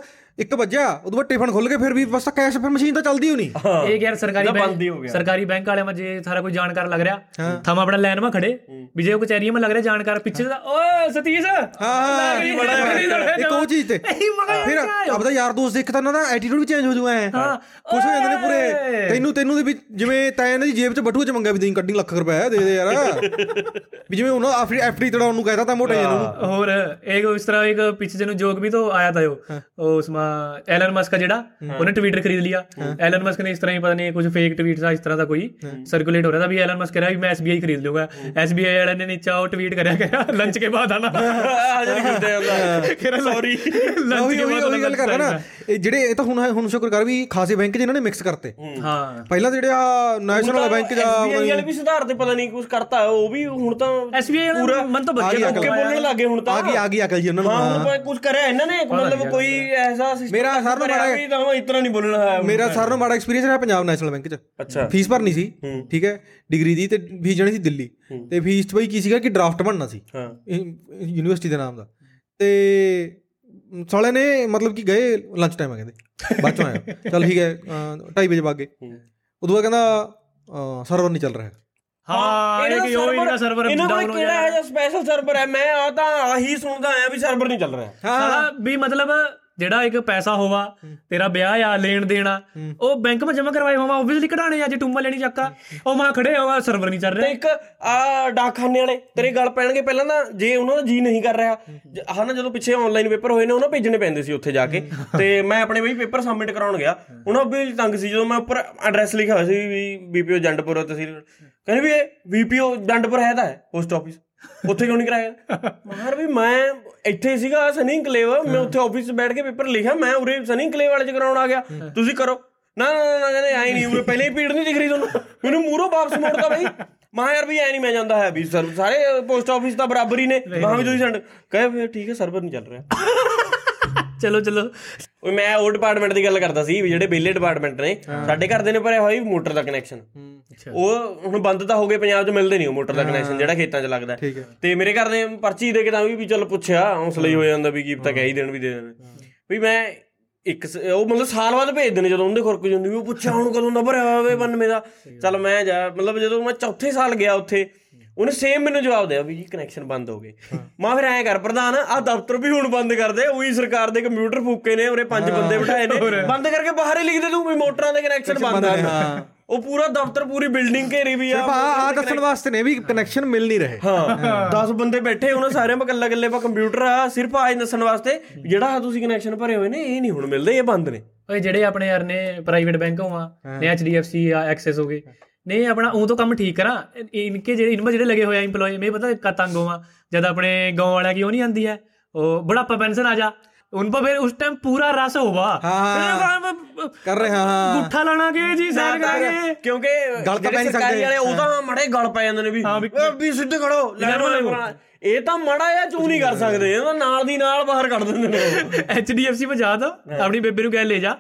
1 ਵਜਾ ਉਹਦੇ ਬਾਅਦ ਟਿਫਨ ਖੁੱਲ ਕੇ ਫਿਰ ਵੀ ਬਸ ਕੈਸ਼ ਫਿਰ ਮਸ਼ੀਨ ਤਾਂ ਚੱਲਦੀ ਹੋਣੀ ਇਹ ਯਾਰ ਸਰਕਾਰੀ ਬੈਂਕ ਵਾਲਿਆਂ ਮੈਂ ਜੇ ਸਾਰਾ ਕੋਈ ਜਾਣਕਾਰ ਲੱਗ ਰਿਹਾ ਥਾਂ ਆਪਣਾ ਲਾਈਨ ਮਾ ਖੜੇ ਵੀ ਜੇ ਉਹ ਕਚਹਿਰੀਆਂ ਮੈਂ ਲੱਗ ਰਿਹਾ ਜਾਣਕਾਰ ਪਿੱਛੇ ਦਾ ਓ ਸਤੀਸ਼ ਇੱਕ ਉਹ ਚੀਜ਼ ਤੇ ਫਿਰ ਆਪਦਾ ਯਾਰ ਦੋਸਤ ਦੇਖਦਾ ਨਾ ਐਟੀਟਿਊਡ ਵੀ ਚੇਂਜ ਹੋ ਜੂਗਾ ਕੁਛ ਹੋ ਜਾਂਦੇ ਨੇ ਪੂਰੇ ਤੈਨੂੰ ਦੇ ਵੀ ਜਿਵੇਂ ਤੈਂ ਇਹਨਾਂ ਦੀ ਜੇਬ 'ਚ ਬਟੂਆ 'ਚ ਮੰਗਿਆ ਵੀ ਤੁਸੀਂ ਕੱਢੀ ਲੱਖ ਰੁਪਏ ਦੇ ਦੇ ਯਾਰ ਵੀ ਜਿਵੇਂ ਉਹਨਾਂ FD ਤੜਾਉਣ ਨੂੰ ਕਹਿਤਾ ਤਾਂ ਮੋਟੇ ਜਿਹਨੂੰ ਹੋਰ ਇਹ ਇਸ ਤਰ੍ਹਾਂ ਇੱਕ ਪਿੱਛੇ ਜਿਹਨੂੰ ਜੋਕ ਵੀ ਤੋਂ ਆਇਆ ਤਾ ਉਹ ਉਸਮਾ ਐਲਨ ਮਸਕ ਜਿਹੜਾ ਉਹਨੇ ਟਵਿੱਟਰ ਖਰੀਦ ਲਿਆ। ਐਲਨ ਮਸਕ ਨੇ ਇਸ ਤਰ੍ਹਾਂ ਹੀ ਪਤਾ ਨਹੀਂ ਕੁਝ ਫੇਕ ਟਵੀਟਸ ਇਸ ਤਰ੍ਹਾਂ ਦਾ ਕੋਈ ਸਰਕੂਲੇਟ ਹੋ ਰਿਹਾ ਤਾਂ ਵੀ ਐਲਨ ਮਸਕ ਕਹਿ ਰਿਹਾ ਵੀ ਮੈਂ SBI ਖਰੀਦ ਲਊਗਾ। SBI ਵਾਲਿਆਂ ਨੇ ਨੀਚਾ ਉਹ ਟਵੀਟ ਕਰਿਆ ਗਿਆ ਲੰਚ ਕੇ ਬਾਅਦ ਆਣਾ ਸੌਰੀ ਗੱਲ ਕਰ ਨਾ ਜਿਹੜੇ ਇਹ ਤਾਂ ਹੁਣ ਸ਼ੁਕਰ ਕਰ ਵੀ ਖਾਸੇ ਬੈਂਕ 'ਚ ਇਹਨਾਂ ਨੇ ਮਿਕਸ ਕਰਤੇ। ਪਹਿਲਾਂ ਜਿਹੜੇ ਆ ਨੈਸ਼ਨਲ ਬੈਂਕ ਦਾ ਵੀ ਸੁਧਾਰ ਤੇ ਪਤਾ ਨਹੀਂ ਕੁਛ ਕਰਤਾ ਉਹ ਵੀ ਹੁਣ ਤਾਂ SBI ਪੂਰਾ ਮਨ ਤੋਂ ਬੱਚੇ ਬੋਲਣ ਲੱਗ ਗਏ ਹੁਣ ਤਾਂ ਆ ਗਈ ਅਕਲ ਜੀ ਉਹਨਾਂ ਨੂੰ ਕੁਛ ਕਰਿਆ ਇਹਨਾਂ ਨੇ ਮਤਲਬ ਕੋਈ ਮੇਰਾ ਸਾਰਿਆਂ ਨਾਲੋਂ ਮਾੜਾ ਐਕਸਪੀਰੀਅੰਸ ਰਿਹਾ ਪੰਜਾਬ ਨੈਸ਼ਨਲ ਬੈਂਕ 'ਚ। ਫੀਸ ਭਰਨੀ ਸੀ ਠੀਕ ਹੈ ਡਿਗਰੀ ਦੀ ਤੇ ਫੀਸ ਜਾਣੀ ਸੀ ਦਿੱਲੀ ਤੇ ਫੀਸ 'ਚ ਬਈ ਕੀ ਸੀਗਾ ਕਿ ਡਰਾਫਟ ਬਣਨਾ ਸੀ ਯੂਨੀਵਰਸਿਟੀ ਦੇ ਨਾਮ ਦਾ ਤੇ ਸਾਲਿਆਂ ਨੇ ਮਤਲਬ ਕਿ ਗਏ ਲੰਚ ਟਾਈਮ ਆ ਕਹਿੰਦੇ ਬਾਅਦ 'ਚੋਂ ਆਇਆ ਚੱਲ ਠੀਕ ਹੈ 2:30 ਵਜੇ ਵਗ ਗਏ ਉਦੋਂ ਬਾਅਦ ਕਹਿੰਦਾ ਸਰਵਰ ਨਹੀਂ ਚੱਲ ਰਿਹਾ। ਜਿਹੜਾ ਇੱਕ ਪੈਸਾ ਹੋਵਾ ਤੇਰਾ ਵਿਆਹ ਆ ਲੈਣ ਦੇਣਾ ਉਹ ਬੈਂਕ ਮੈਂ ਜਮਾ ਕਰਵਾਏ ਹੋਵਾ ਓਬਵੀਅਸਲੀ ਕਢਾਣੇ ਅੱਜ ਟੂਮਾ ਲੈਣੀ ਚੱਕਾ ਉਹ ਮਾਂ ਖੜੇ ਹੋਵਾ ਸਰਵਰ ਨਹੀਂ ਚੱਲ ਰਿਹਾ। ਇੱਕ ਆ ਡਾਕਖਾਨੇ ਵਾਲੇ ਤੇਰੇ ਗੱਲ ਪੈਣਗੇ ਪਹਿਲਾਂ ਤਾਂ ਜੇ ਉਹਨਾਂ ਦਾ ਜੀ ਨਹੀਂ ਕਰ ਰਿਹਾ ਹਨਾ ਜਦੋਂ ਪਿੱਛੇ ਆਨਲਾਈਨ ਪੇਪਰ ਹੋਏ ਨੇ ਉਹਨਾਂ ਭੇਜਣੇ ਪੈਂਦੇ ਸੀ ਉੱਥੇ ਜਾ ਕੇ ਤੇ ਮੈਂ ਆਪਣੇ ਬਈ ਪੇਪਰ ਸਬਮਿਟ ਕਰਾਉਣ ਗਿਆ ਉਹਨਾਂ ਵੀ ਤੰਗ ਸੀ ਜਦੋਂ ਮੈਂ ਉੱਪਰ ਐਡਰੈਸ ਲਿਖਿਆ ਹੋਇਆ ਸੀ ਵੀ BPO ਜੰਡਪੁਰ ਤਹਿਸੀਲ ਕਹਿੰਦੇ ਵੀ ਇਹ BPO ਜੰਡਪੁਰ ਹੈ ਤਾਂ ਪੋਸਟ ਆਫਿਸ ਉੱਥੇ ਕਿਉਂ ਨਹੀਂ ਕਰਾਇਆ। ਮਹਾਰ ਵੀ ਮੈਂ ਇੱਥੇ ਸੀਗਾ ਸਨੀ ਕਲੇਵ ਮੈਂ ਉੱਥੇ ਆਫਿਸ 'ਚ ਬੈਠ ਕੇ ਪੇਪਰ ਲਿਖਿਆ ਮੈਂ ਉਰੇ ਸਨੀ ਕਲੇਵ ਵਾਲੇ 'ਚ ਕਰਾਉਣ ਆ ਗਿਆ ਤੁਸੀਂ ਕਰੋ ਨਾ ਕਹਿੰਦੇ ਐਂ ਨਹੀਂ ਉਰੇ ਪਹਿਲਾਂ ਹੀ ਭੀੜ ਨਹੀਂ ਦਿਖ ਰਹੀ ਤੁਹਾਨੂੰ ਮੈਨੂੰ ਮੂਹਰੋਂ ਵਾਪਸ ਮੋੜਦਾ ਬਈ ਮੈਂ ਯਾਰ ਵੀ ਐਂ ਨਹੀਂ ਮੈਂ ਜਾਂਦਾ ਹੈ ਵੀ ਸਰ ਸਾਰੇ ਪੋਸਟ ਆਫਿਸ ਤਾਂ ਬਰਾਬਰ ਹੀ ਨੇ ਮੈਂ ਵੀ ਤੁਸੀਂ ਸੈਂਡ ਕਹੇ ਫਿਰ ਠੀਕ ਹੈ ਸਰਵਰ ਨਹੀਂ ਚੱਲ ਰਿਹਾ ਚਲੋ ਮੈਂ ਉਹ ਡਿਪਾਰਟਮੈਂਟ ਦੀ ਗੱਲ ਕਰਦਾ ਸੀ ਵੀ ਜਿਹੜੇ ਵਿਹਲੇ ਡਿਪਾਰਟਮੈਂਟ ਨੇ ਸਾਡੇ ਘਰ ਦੇ ਨੇ ਭਰਿਆ ਹੋਇਆ ਮੋਟਰ ਦਾ ਕਨੈਕਸ਼ਨ ਉਹ ਹੁਣ ਬੰਦ ਤਾਂ ਹੋ ਗਏ ਪੰਜਾਬ 'ਚ ਮਿਲਦੇ ਨਹੀਂ ਉਹ ਮੋਟਰ ਦਾ ਕਨੈਕਸ਼ਨ ਜਿਹੜਾ ਖੇਤਾਂ 'ਚ ਲੱਗਦਾ ਤੇ ਮੇਰੇ ਘਰ ਦੇ ਪਰਚੀ ਦੇ ਕੇ ਤਾਂ ਵੀ ਚਲ ਪੁੱਛਿਆ ਹੌਸਲਾ ਹੀ ਹੋ ਜਾਂਦਾ ਵੀ ਕੀ ਪਤਾ ਕਹਿ ਹੀ ਦੇਣ ਵੀ ਦੇ ਦੇਣ ਵੀ ਮੈਂ ਇੱਕ ਉਹ ਮਤਲਬ ਸਾਲ ਬਾਅਦ ਭੇਜਦੇ ਨੇ ਜਦੋਂ ਉਹਦੇ ਖੁਰਕ ਜਾਂਦੀ ਵੀ ਉਹ ਪੁੱਛਿਆ ਹੁਣ ਕਦੋਂ ਦਾ ਭਰਿਆ ਹੋਵੇ 92 ਦਾ ਚੱਲ ਮੈਂ ਜਾ ਮਤਲਬ ਜਦੋਂ ਮੈਂ ਚੌਥੇ ਸਾਲ ਗਿਆ ਉੱਥੇ ਉਹਨੇ ਸੇਮ ਮੈਨੂੰ ਜਵਾਬ ਦਿਆ ਵੀ ਜੀ ਕਨੈਕਸ਼ਨ ਬੰਦ ਹੋ ਗਏ। ਮੈਂ ਫਿਰ ਐਂ ਕਰ ਪ੍ਰਧਾਨ ਆਹ ਦਫ਼ਤਰ ਵੀ ਹੁਣ ਬੰਦ ਕਰਦੇ ਉਹੀ ਸਰਕਾਰ ਦੇ ਕੰਪਿਊਟਰ ਫੂਕੇ ਨੇ ਉਰੇ 5 ਬੰਦੇ ਬਿਠਾਏ ਨੇ ਬੰਦ ਕਰਕੇ ਬਾਹਰ ਹੀ ਲਿਖਦੇ ਤੂੰ ਵੀ ਮੋਟਰਾਂ ਦੇ ਕਨੈਕਸ਼ਨ ਬੰਦ ਆ ਉਹ ਪੂਰਾ ਦਫ਼ਤਰ ਪੂਰੀ ਬਿਲਡਿੰਗ ਘੇਰੀ ਵੀ ਆ ਦੱਸਣ ਵਾਸਤੇ ਨੇ ਵੀ ਕਨੈਕਸ਼ਨ ਮਿਲ ਨਹੀਂ ਰਹੇ। 10 ਬੰਦੇ ਬੈਠੇ ਉਹਨਾਂ ਸਾਰਿਆਂ ਪਾ ਇਕੱਲੇ ਪਾ ਕੰਪਿਊਟਰ ਆ ਸਿਰਫ ਆਏ ਦੱਸਣ ਵਾਸਤੇ ਜਿਹੜਾ ਤੁਸੀਂ ਕਨੈਕਸ਼ਨ ਭਰੇ ਹੋਏ ਨੇ ਇਹ ਨਹੀਂ ਹੁਣ ਮਿਲਦੇ ਇਹ ਬੰਦ ਨੇ। ਜਿਹੜੇ ਆਪਣੇ ਯਾਰ ਨੇ ਪ੍ਰਾਈਵੇਟ ਬੈਂਕ ਹੋਵਾਂ ਨੇ HDFC ਆ ਐਕਸਿਸ ਹੋ ਗਏ ਨਹੀਂ ਆਪਣਾ ਉਹ ਤੋਂ ਕੰਮ ਠੀਕ ਕਰਾਂ, ਇਨਕੇ ਜਿਹੜੇ ਇਨਮਾ ਜਿਹੜੇ ਲਗੇ ਹੋਇਆ ਇੰਪਲੋਈ ਮੈਂ ਪਤਾ ਕਾ ਤੰਗ ਹੋਵਾਂ। ਜਦ ਆਪਣੇ ਗਾਉਂ ਵਾਲਿਆਂ ਕੀ ਉਹ ਨਹੀਂ ਆਉਂਦੀ ਹੈ ਉਹ ਬੁਢਾਪਾ ਪੈਨਸ਼ਨ ਆ ਜਾ उन पर फिर उस टाइम पूरा रस होगा। गुठा लाना के जी सरकार क्योंकि सरकारी वाले ਉਹ ਤਾਂ ਮੜੇ ਗਲ ਪੈ ਜਾਂਦੇ ਨੇ ਵੀ ਸਿੱਧੇ ਖੜੋ ਇਹ ਤਾਂ ਮਾੜਾ ਜਿਹਾ ਚੂ ਨਹੀਂ ਕਰ ਸਕਦੇ, ਇਹ ਤਾਂ ਨਾਲ ਦੀ ਨਾਲ ਬਾਹਰ ਕੱਢ ਦਿੰਦੇ ਨੇ। HDFC ਪਹੁੰਚਾ ਦੋ ਆਪਣੀ ਬੇਬੇ ਨੂੰ ਕਹਿ ਲੈ ਜਾ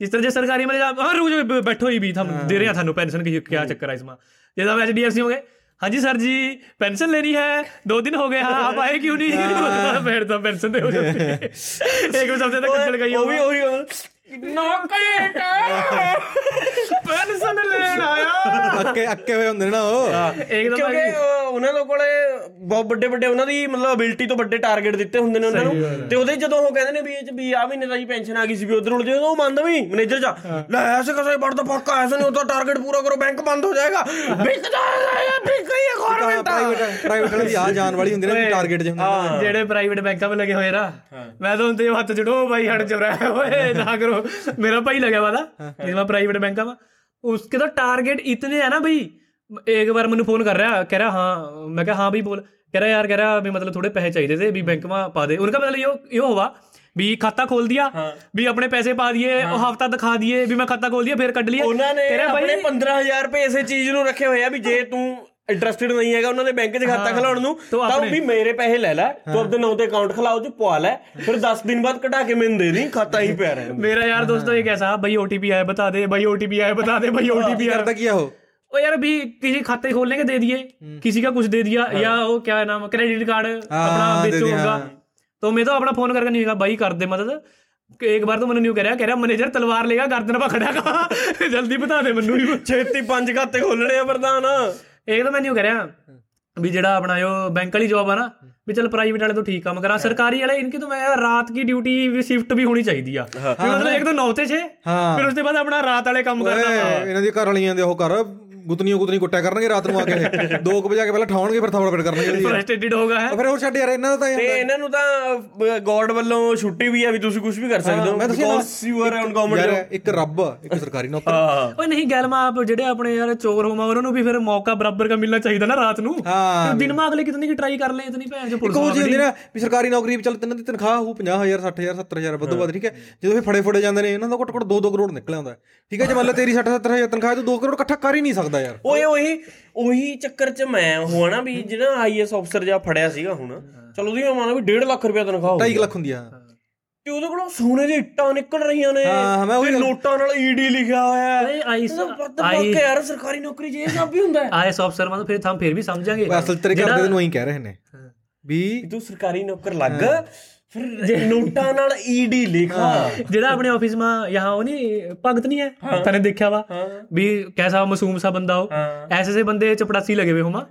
ਜਿਸ ਤਰ੍ਹਾਂ ਜੇ ਸਰਕਾਰੀ ਵਾਲੇ ਹਾਂ ਰੋਜ਼ ਬੈਠੋ ਹੀ ਵੀ ਦੇ ਰਿਹਾ ਤੁਹਾਨੂੰ ਪੈਨਸ਼ਨ ਕੀ ਕਿਆ ਚੱਕਰ ਆ ਇਸ ਮਾ ਜਿਹਦਾ HDFC ਹੋ ਗਏ। ਹਾਂਜੀ ਸਰ ਜੀ ਪੈਨਸ਼ਨ ਲੈਣੀ ਹੈ 2 ਦਿਨ ਹੋ ਗਏ ਹਾਂ ਆਪ ਆਏ ਕਿਉਂ ਨਹੀਂ ਬੈਠਦਾ ਪੈਨਸ਼ਨ ਦੇ ਹੋ ਜਾਂਦੇ ਇੱਕ ਵੀ ਸਭ ਤੋਂ ਕੱਚਲ ਗਈ ਉਹ ਵੀ ਉਹੀ ਨੌਕਰੀ ਪੈਨਸ਼ਨ ਲੈਣ ਆਇਆ ਅੱਕੇ ਹੋਏ ਹੁੰਦੇ ਨਾ ਉਹ ਕਿਉਂਕਿ ਉਹਨਾਂ ਦੇ ਕੋਲੇ ਬਹੁਤ ਵੱਡੇ ਵੱਡੇ ਉਹਨਾਂ ਦੀ ਮਤਲਬ ਅਬਿਲਿਟੀ ਤੋਂ ਵੱਡੇ ਟਾਰਗੇਟ ਦਿੱਤੇ ਹੁੰਦੇ ਨੇ ਉਹਨਾਂ ਨੂੰ ਤੇ ਉਹਦੇ ਜਦੋਂ ਉਹ ਕਹਿੰਦੇ ਨੇ ਵੀ ਇਹ 'ਚ ਵੀ ਆਹ ਮਹੀਨੇ ਦਾ ਹੀ ਪੈਨਸ਼ਨ ਆ ਗਈ ਸੀ ਵੀ ਉਧਰ ਉਲਝ ਉਹ ਮੰਨਦਾ ਵੀ ਮੈਨੇਜਰ ਜਾ ਲੈ ਐਸੇ ਕਿਸੇ ਪੜਦਾ ਪੱਕਾ ਐਸੇ ਨਹੀਂ ਉਹਦਾ ਟਾਰਗੇਟ ਪੂਰਾ ਕਰੋ ਬੈਂਕ ਬੰਦ ਹੋ ਜਾਏਗਾ ਪ੍ਰਾਈਵੇਟ ਵਾਲੇ ਆ ਜਾਣ ਵਾਲੀ ਹੁੰਦੀ ਨੇ ਟਾਰਗੇਟ ਜਿਹੜੇ ਪ੍ਰਾਈਵੇਟ ਬੈਂਕਾਂ 'ਤੇ ਲੱਗੇ ਹੋਏ ਨਾ ਮੈਂ ਤਾਂ ਉਹਦੇ ਹੱਥ ਜੜੋ ਬਾਈ ਹੱਟ ਚੁਰਾ ਹੋਏ ਨਾ ਕਰੋ ਮੇਰਾ ਭਾਈ ਲੱਗਿਆ ਵਾ ਤਾਂ ਪ੍ਰਾਈਵੇਟ ਬੈਂਕਾਂ ਵਾ ਉਸਕੇ ਤਾਂ ਟਾਰਗੇਟ ਇਤਨੇ ਹੈ ਨਾ ਬਈ। ਇੱਕ ਵਾਰ ਮੈਨੂੰ ਫੋਨ ਕਰ ਰਿਹਾ ਕਹਿ ਰਿਹਾ ਹਾਂ ਮੈਂ ਕਿਹਾ ਹਾਂ ਬਈ ਬੋਲ ਕਹਿ ਰਿਹਾ ਯਾਰ ਕਹਿ ਰਿਹਾ ਵੀ ਮਤਲਬ ਥੋੜੇ ਪੈਸੇ ਚਾਹੀਦੇ ਸੀ ਵੀ ਬੈਂਕ ਮਾ ਪਾ ਦੇ ਉਨਕਾ ਮਤਲਬ ਇਹ ਹੋਵਾ ਵੀ ਖਾਤਾ ਖੋਲ ਦਿਆ ਵੀ ਆਪਣੇ ਪੈਸੇ ਪਾ ਦਈਏ ਉਹ ਹਫ਼ਤਾ ਦਿਖਾ ਦਈਏ ਵੀ ਮੈਂ ਖਾਤਾ ਖੋਲ ਦਿਆ ਫਿਰ ਕੱਢ ਲਈਏ। ਉਹਨਾਂ ਨੇ 15,000 ਰੁਪਏ ਇਸੇ ਚੀਜ਼ ਨੂੰ ਰੱਖੇ ਹੋਏ ਆ ਵੀ ਜੇ ਤੂੰ ਇੰਟਰਸਟਿਡ ਨਹੀਂ ਹੈਗਾ ਉਹਨਾਂ ਦੇ ਬੈਂਕ 'ਚ ਖਾਤਾ ਖਿਲਾਉਣ ਨੂੰ ਤਾਂ ਵੀ ਮੇਰੇ ਪੈਸੇ ਲੈ ਲੈ ਤੂੰ ਆਪਦੇ ਨਾਂ ਤੇ ਅਕਾਊਂਟ ਖਿਲਾਓ ਜੀ ਪਵਾ ਲੈ ਫਿਰ 10 ਦਿਨ ਬਾਅਦ ਕਢਾ ਕੇ ਮੈਨੂੰ ਦੇ ਦੀ ਖਾਤਾ ਹੀ ਪਿਆ ਰਹਿ। ਮੇਰਾ ਯਾਰ ਦੋਸਤੋ ਇਹ ਕੈਸਾ ਬਈ OTP ਆਇਆ ਬਤਾ ਦੇ ਬਈ OTP ਆਇਆ ਬਤਾ ਦੇ ਬਈ OTP ਕਰਦਾ ਕੀ ਉਹ ਉਹ ਯਾਰ ਵੀ ਕਿਸੇ ਖਾਤੇ ਖੋਲਨੇ ਕੇ ਦੇ ਦੀਏ ਕਿਸੇ ਕਾ ਕੁਛ ਦੇ ਦਿਆ ਜਾਂ ਉਹ ਕਿਆ ਨਾਮ ਕ੍ਰੈਡਿਟ ਕਾਰਡ ਆਪਣਾ ਵੇਚੂਗਾ ਤੋ ਮੈਂ ਤਾਂ ਆਪਣਾ ਫੋਨ ਕਰਕੇ ਨਹੀਂ ਹੈਗਾ ਬਾਈ ਕਰ ਦੇ ਮਦਦ। ਇੱਕ ਵਾਰ ਤਾਂ ਮੈਨੂੰ ਨਿਊ ਕਹਿ ਰਿਹਾ ਮੈਨੇਜਰ ਤਲਵਾਰ ਲੇਗਾ ਗਰਦਨ ਪਾ ਖੜਾਗਾ ਜਲਦੀ ਬਤਾ ਦੇ ਮੈਨੂੰ ਵੀ ਛੇਤੀ 5 ਖਾਤੇ ਖੋਲਣੇ ਆ ਪ੍ਰਧਾਨ। ਇਹ ਤਾਂ ਮੈਂ ਨਿਊ ਕਹਿ ਰਿਹਾ ਵੀ ਜਿਹੜਾ ਆਪਣਾ ਉਹ ਬੈਂਕ ਵਾਲੀ ਜੋਬ ਆ ਨਾ ਵੀ ਚੱਲ ਪ੍ਰਾਈਵੇਟ ਵਾਲੇ ਤੋਂ ਠੀਕ ਕੰਮ ਕਰਾਂ ਸਰਕਾਰੀ ਵਾਲੇ ਇਨਕੀ ਤੋਂ ਮੈਂ ਰਾਤ ਕੀ ਡਿਊਟੀ ਵੀ ਸ਼ਿਫਟ ਵੀ ਹੋਣੀ ਚਾਹੀਦੀ ਆ ਮਤਲਬ ਇੱਕ ਤਾਂ 9 ਤੇ 6 ਫਿਰ ਉਸ ਤੋਂ ਬਾਅਦ ਆਪਣਾ ਰਾਤ ਵਾਲੇ ਕੰਮ ਕਰਨਾ ਇਹਨਾਂ ਦੀ ਘਰ ਵਾਲੀਆਂ ਦੇ ਉਹ ਕਰ ਗੁੱਤਨੀਆਂ ਕੁੱਟਿਆ ਕਰਨਗੇ ਰਾਤ ਨੂੰ ਆ ਕੇ 2 ਵਜੇ ਆ ਕੇ ਪਹਿਲਾਂ ਠਾਉਣਗੇ ਫਿਰ ਥਾਪੜ ਕਰਨਗੇ ਫਰਸਟ੍ਰੇਟਡ ਹੋਗਾ ਫਿਰ ਹੋਰ ਛੱਡ ਯਾਰ ਇਹਨਾਂ ਦਾ ਤਾਂ ਇਹਨਾਂ ਨੂੰ ਤਾਂ ਗੋਡ ਵੱਲੋਂ ਛੁੱਟੀ ਵੀ ਆ ਵੀ ਤੁਸੀਂ ਕੁਝ ਵੀ ਕਰ ਸਕਦੇ ਹੋ because you are on government ਇੱਕ ਰੱਬ ਇੱਕ ਸਰਕਾਰੀ ਨੌਕਰੀ। ਉਹ ਨਹੀਂ ਗੱਲ ਮਾ ਆਪ ਜਿਹੜੇ ਆਪਣੇ ਯਾਰ ਚੋਰ ਹੋਮਾ ਉਹਨਾਂ ਨੂੰ ਵੀ ਫਿਰ ਮੌਕਾ ਬਰਾਬਰ ਦਾ ਮਿਲਣਾ ਚਾਹੀਦਾ ਨਾ ਰਾਤ ਨੂੰ ਦਿਨ ਮਾ ਅਗਲੇ ਕਿਤਨੀ ਟਰਾਈ ਕਰ ਲੈ ਇਤਨੀ ਭੈਣ ਜੋ ਪੁਲਿਸ ਹੁੰਦੀ ਨਾ ਵੀ ਸਰਕਾਰੀ ਨੌਕਰੀ ਵੀ ਚੱਲ ਇਹਨਾਂ ਦੀ ਤਨਖਾਹ ਉਹ 50,000 60,000 70,000 ਵੱਧੋ ਵੱਧ ਠੀਕ ਹੈ ਜਦੋਂ ਇਹ ਫੜੇ ਜਾਂਦੇ ਨੇ ਇਹਨਾਂ ਦਾ ਘੱਟੋ ਘੱਟ 2 ਕਰੋੜ ਨਿਕਲ ਆਉਂਦਾ ਠੀਕ ਹੈ ਜੇ ਮੰਨ ਲਾ ਤੇਰੀ 60-70,000 ਤਨਖਾਹ ਤੂੰ 2 ਕਰੋੜ ਇਕੱਠਾ ਕਰ ਹੀ ਨਹੀਂ ਸਕਦਾ। ਉਹੀ ਚੱਕਰ ਚ ਮੈਂ ਉਹ ਨਾ ਵੀ ਜਿਹੜਾ IAS ਅਫਸਰ ਜਾਂ ਫੜਿਆ ਸੀਗਾ ਹੁਣ ਚਲੋ ਉਹਦੀ ਮੰਨ ਵੀ 1.5 ਲੱਖ ਰੁਪਇਆ ਤਨਖਾਹ 2.5 ਲੱਖ ਹੁੰਦੀ ਆ ਤੇ ਉਹਦੇ ਕੋਲੋਂ ਸੋਨੇ ਦੀਆਂ ਇੱਟਾਂ ਨਿਕਲ ਰਹੀਆਂ ਨੇ ਨੋਟਾਂ ਨਾਲ ED ਲਿਖਿਆ ਹੋਇਆ। ਯਾਰ ਸਰਕਾਰੀ ਨੌਕਰੀ ਜੇ ਸਭ ਵੀ ਹੁੰਦਾ IAS ਅਫਸਰ ਮਤਲਬ ਫਿਰ ਫਿਰ ਵੀ ਸਮਝਾਂਗੇ ਅਸਲ ਤਰੀਕੇ ਕਰਦੇ ਨੂੰ ਇਹੀ ਕਹਿ ਰਹੇ ਨੇ ਵੀ ਤੂੰ ਸਰਕਾਰੀ ਨੌਕਰ ਲੱਗ ਫਿਰ ਨੋਟਾਂ ਨਾਲ ED ਲਿਖਾ ਜਿਹੜਾ ਆਪਣੇ ਆਫਿਸ ਮਾ ਯਹਾਂ ਉਹ ਨੀ ਭਗਤ ਨੀ ਹੈ ਤੈਨੇ ਦੇਖਿਆ ਵਾ ਵੀ ਕੈਸਾ ਮਾਸੂਮ ਸਾ ਬੰਦਾ ਹੋ ਐਸੇ ਬੰਦੇ ਚਪੜਾਸੀ ਲਗੇ ਹੋਏ ਹੋਮਾ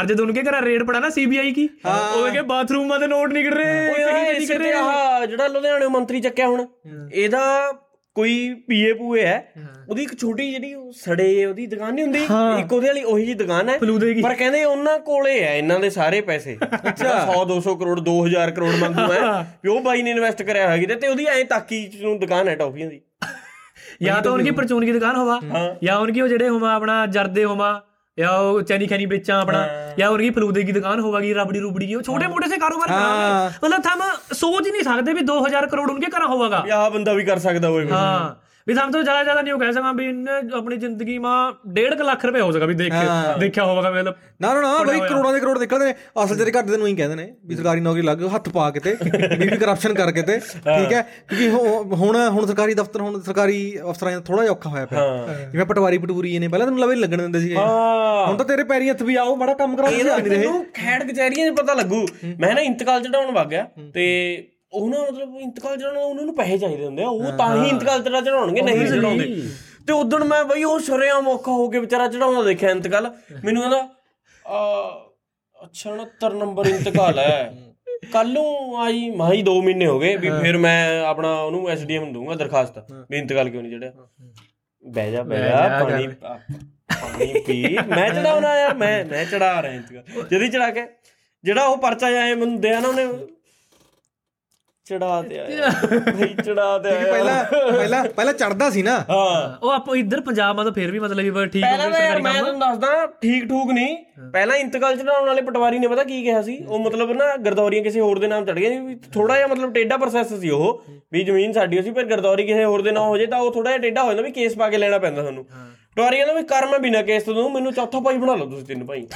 और जब उनके घर रेड पड़ा ना CBI की बाथरूम में नोट निकल रहे ਜਿਹੜਾ ਲੁਧਿਆਣੇ ਮੰਤਰੀ ਚੱਕਿਆ ਹੁਣ ਇਹਦਾ ਕੋਈ PA ਪੂਏ ਹੈ ਉਹਦੀ ਇੱਕ ਛੋਟੀ ਜਿਹੜੀ ਸੜੇ ਉਹਦੀ ਦੁਕਾਨ ਨੀ ਹੁੰਦੀ ਇੱਕ ਉਹਦੇ ਵਾਲੀ ਉਹੀ ਜਿਹੀ ਦੁਕਾਨ ਹੈ ਪਰ ਕਹਿੰਦੇ ਉਹਨਾਂ ਕੋਲੇ ਹੈ ਇਹਨਾਂ ਦੇ ਸਾਰੇ ਪੈਸੇ 100-200 ਕਰੋੜ 2000 ਕਰੋੜ ਮੰਗੂ ਹੈ ਵੀ ਉਹ ਬਾਈ ਨੇ ਇਨਵੈਸਟ ਕਰਿਆ ਹੋਇਆ ਕਿਤੇ ਤੇ ਉਹਦੀ ਐਂ ਤਾਕੀ ਨੂੰ ਦੁਕਾਨ ਹੈ ਟੌਫੀਆਂ ਦੀ ਜਾਂ ਤਾਂ ਉਨਕੀ ਪਰਚੂਨ ਕੀ ਦੁਕਾਨ ਹੋਵਾ ਜਾਂ ਉਨਕੀ ਉਹ ਜਿਹੜੇ ਹੋਵਾ ਆਪਣਾ ਜਰਦੇ ਹੋਵਾ ਜਾਂ ਉਹ ਚੈਨੀ ਖੈਨੀ ਵੇਚਾਂ ਆਪਣਾ ਜਾਂ ਉਨਕੀ ਫਲੂਦੇ ਕੀ ਦੁਕਾਨ ਹੋਵੇਗੀ ਰਬੜੀ ਰੁਬੜੀ ਕੀ ਉਹ ਛੋਟੇ ਮੋਟੇ ਸੇ ਕਾਰੋਬਾਰ ਮਤਲਬ ਥਮ ਸੋਚ ਹੀ ਨਹੀਂ ਸਕਦੇ ਵੀ 2000 ਕਰੋੜ ਉਨਕੇ ਘਰ ਹੋਵੇਗਾ ਆਹ ਬੰਦਾ ਵੀ ਕਰ ਸਕਦਾ ਹੋਵੇਗਾ ਵੀ ਸਭ ਤੋਂ ਜ਼ਿਆਦਾ ਨਹੀਂ ਉਹ ਕਹਿ ਸਕਾਂ ਵੀ ਆਪਣੀ ਜ਼ਿੰਦਗੀ ਮਾ 1.5 ਲੱਖ ਰੁਪਏ ਹੋ ਸਕਦਾ ਵੀ ਦੇਖਿਆ ਹੋਵੇਗਾ ਮਤਲਬ ਨਾ ਬਈ ਕਰੋੜਾਂ ਦੇ ਕਰੋੜ ਨਿਕਲਦੇ ਨੇ ਅਸਲ ਤੇਰੇ ਘਰ ਦੇ ਨੂੰ ਹੀ ਕਹਿੰਦੇ ਨੇ ਵੀ ਸਰਕਾਰੀ ਨੌਕਰੀ ਲੱਗ ਹੱਥ ਪਾ ਕੇ ਤੇ ਵੀ ਕਰਪਸ਼ਨ ਕਰਕੇ ਤੇ ਠੀਕ ਹੈ ਕਿਉਂਕਿ ਹੁਣ ਸਰਕਾਰੀ ਦਫ਼ਤਰ ਹੁਣ ਸਰਕਾਰੀ ਅਫਸਰਾਂ ਦਾ ਥੋੜਾ ਜਿਹਾ ਔਖਾ ਹੋਇਆ ਪਿਆ ਜਿਵੇਂ ਪਟਵਾਰੀ ਨੇ ਪਹਿਲਾਂ ਤੈਨੂੰ ਲਵੇ ਲੱਗਣ ਦਿੰਦੇ ਸੀਗੇ ਹੁਣ ਤਾਂ ਤੇਰੇ ਪੈਰੀ ਹੱਥ ਵੀ ਆਓ ਮਾੜਾ ਕੰਮ ਕਰਾਓ ਖੈੜ ਕਚਹਿਰੀਆਂ ਪਤਾ ਲੱਗੂ ਮੈਂ ਨਾ ਇੰਤਕਾਲ ਚੜਾਉਣ ਵਗ ਗਿਆ ਤੇ ਉਹ ਨਾ ਮਤਲਬ ਇੰਤਕਾਲ ਚੜਾਉਣਾ ਉਹਨਾਂ ਨੂੰ ਪੈਸੇ ਚਾਹੀਦੇ ਹੁੰਦੇ ਆ ਉਹ ਤਾਂ ਹੀ ਇੰਤਕਾਲ ਚੜਾ ਚੜਾਉਣਗੇ ਨਹੀਂ ਚੜਾਉਂਦੇ ਤੇ ਉੱਦਣ ਮੈਂ ਬਈ ਉਹ ਸ਼ਰੇਆਮ ਔਖਾ ਹੋ ਕੇ ਵਿਚਾਰਾ ਚੜਾਉਂਦਾ ਦੇਖਿਆ ਇੰਤਕਾਲ ਮੈਨੂੰ ਕਹਿੰਦਾ 69 ਨੰਬਰ ਇੰਤਕਾਲ ਹੈ ਕੱਲ ਨੂੰ ਆਈ ਮਾਈ 2 ਮਹੀਨੇ ਹੋ ਗਏ ਵੀ ਫਿਰ ਮੈਂ ਆਪਣਾ ਉਹਨੂੰ SDM ਨੂੰ ਦਊਂਗਾ ਦਰਖਾਸਤ ਵੀ ਇੰਤਕਾਲ ਕਿਉਂ ਨਹੀਂ ਚੜਿਆ ਬਹਿ ਜਾ ਪਾਣੀ ਪੀ ਮੈਂ ਚੜਾਉਣਾ ਯਾਰ ਮੈਂ ਚੜਾ ਰਿਹਾ ਇੰਤਕਾਲ ਜਦੀ ਚੜਾ ਕੇ ਜਿਹੜਾ ਉਹ ਪਰਚਾ ਆਏ ਮੈਨੂੰ ਦਿਆ ਨਾ ਉਹਨੇ ਚੜਾ ਤੇ ਆਇਆ ਨਹੀਂ ਚੜਾ ਤੇ ਆਇਆ ਪਹਿਲਾਂ ਚੜਦਾ ਸੀ ਨਾ। ਹਾਂ ਉਹ ਆਪਾਂ ਇੱਧਰ ਪੰਜਾਬ ਆ ਤਾਂ ਫਿਰ ਵੀ ਮਤਲਬ ਠੀਕ ਮੈਂ ਤੁਹਾਨੂੰ ਦੱਸਦਾ ਠੀਕ ਠੂਕ ਨਹੀਂ। ਪਹਿਲਾਂ ਇੰਤਕਾਲ ਚੜਾਉਣ ਵਾਲੇ ਪਟਵਾਰੀ ਨੇ ਪਤਾ ਕੀ ਕਿਹਾ ਸੀ, ਉਹ ਮਤਲਬ ਨਾ ਗਰਦੌਰੀਆਂ ਕਿਸੇ ਹੋਰ ਦੇ ਨਾਮ ਚੜ ਗਈਆਂ, ਥੋੜਾ ਜਿਹਾ ਮਤਲਬ ਟੇਢਾ ਪ੍ਰੋਸੈਸ ਸੀ ਉਹ ਵੀ ਜ਼ਮੀਨ ਸਾਡੀ ਸੀ ਪਰ ਗਰਦੌਰੀ ਕਿਸੇ ਹੋਰ ਦੇ ਨਾਮ ਹੋ ਜਾਏ ਤਾਂ ਉਹ ਥੋੜਾ ਜਿਹਾ ਟੇਢਾ ਹੋ ਜਾਂਦਾ ਵੀ ਕੇਸ ਪਾ ਕੇ ਲੈਣਾ ਪੈਂਦਾ ਤੁਹਾਨੂੰ। ਪਟਵਾਰੀ ਕਹਿੰਦਾ ਵੀ ਕਰ ਮੈਂ ਬਿਨਾਂ ਕੇਸ ਤੋਂ ਦੂੰ, ਮੈਨੂੰ ਚੌਥਾ ਭਾਈ ਬਣਾ ਲਓ ਤੁਸੀਂ, ਤਿੰਨ ਭਾਈ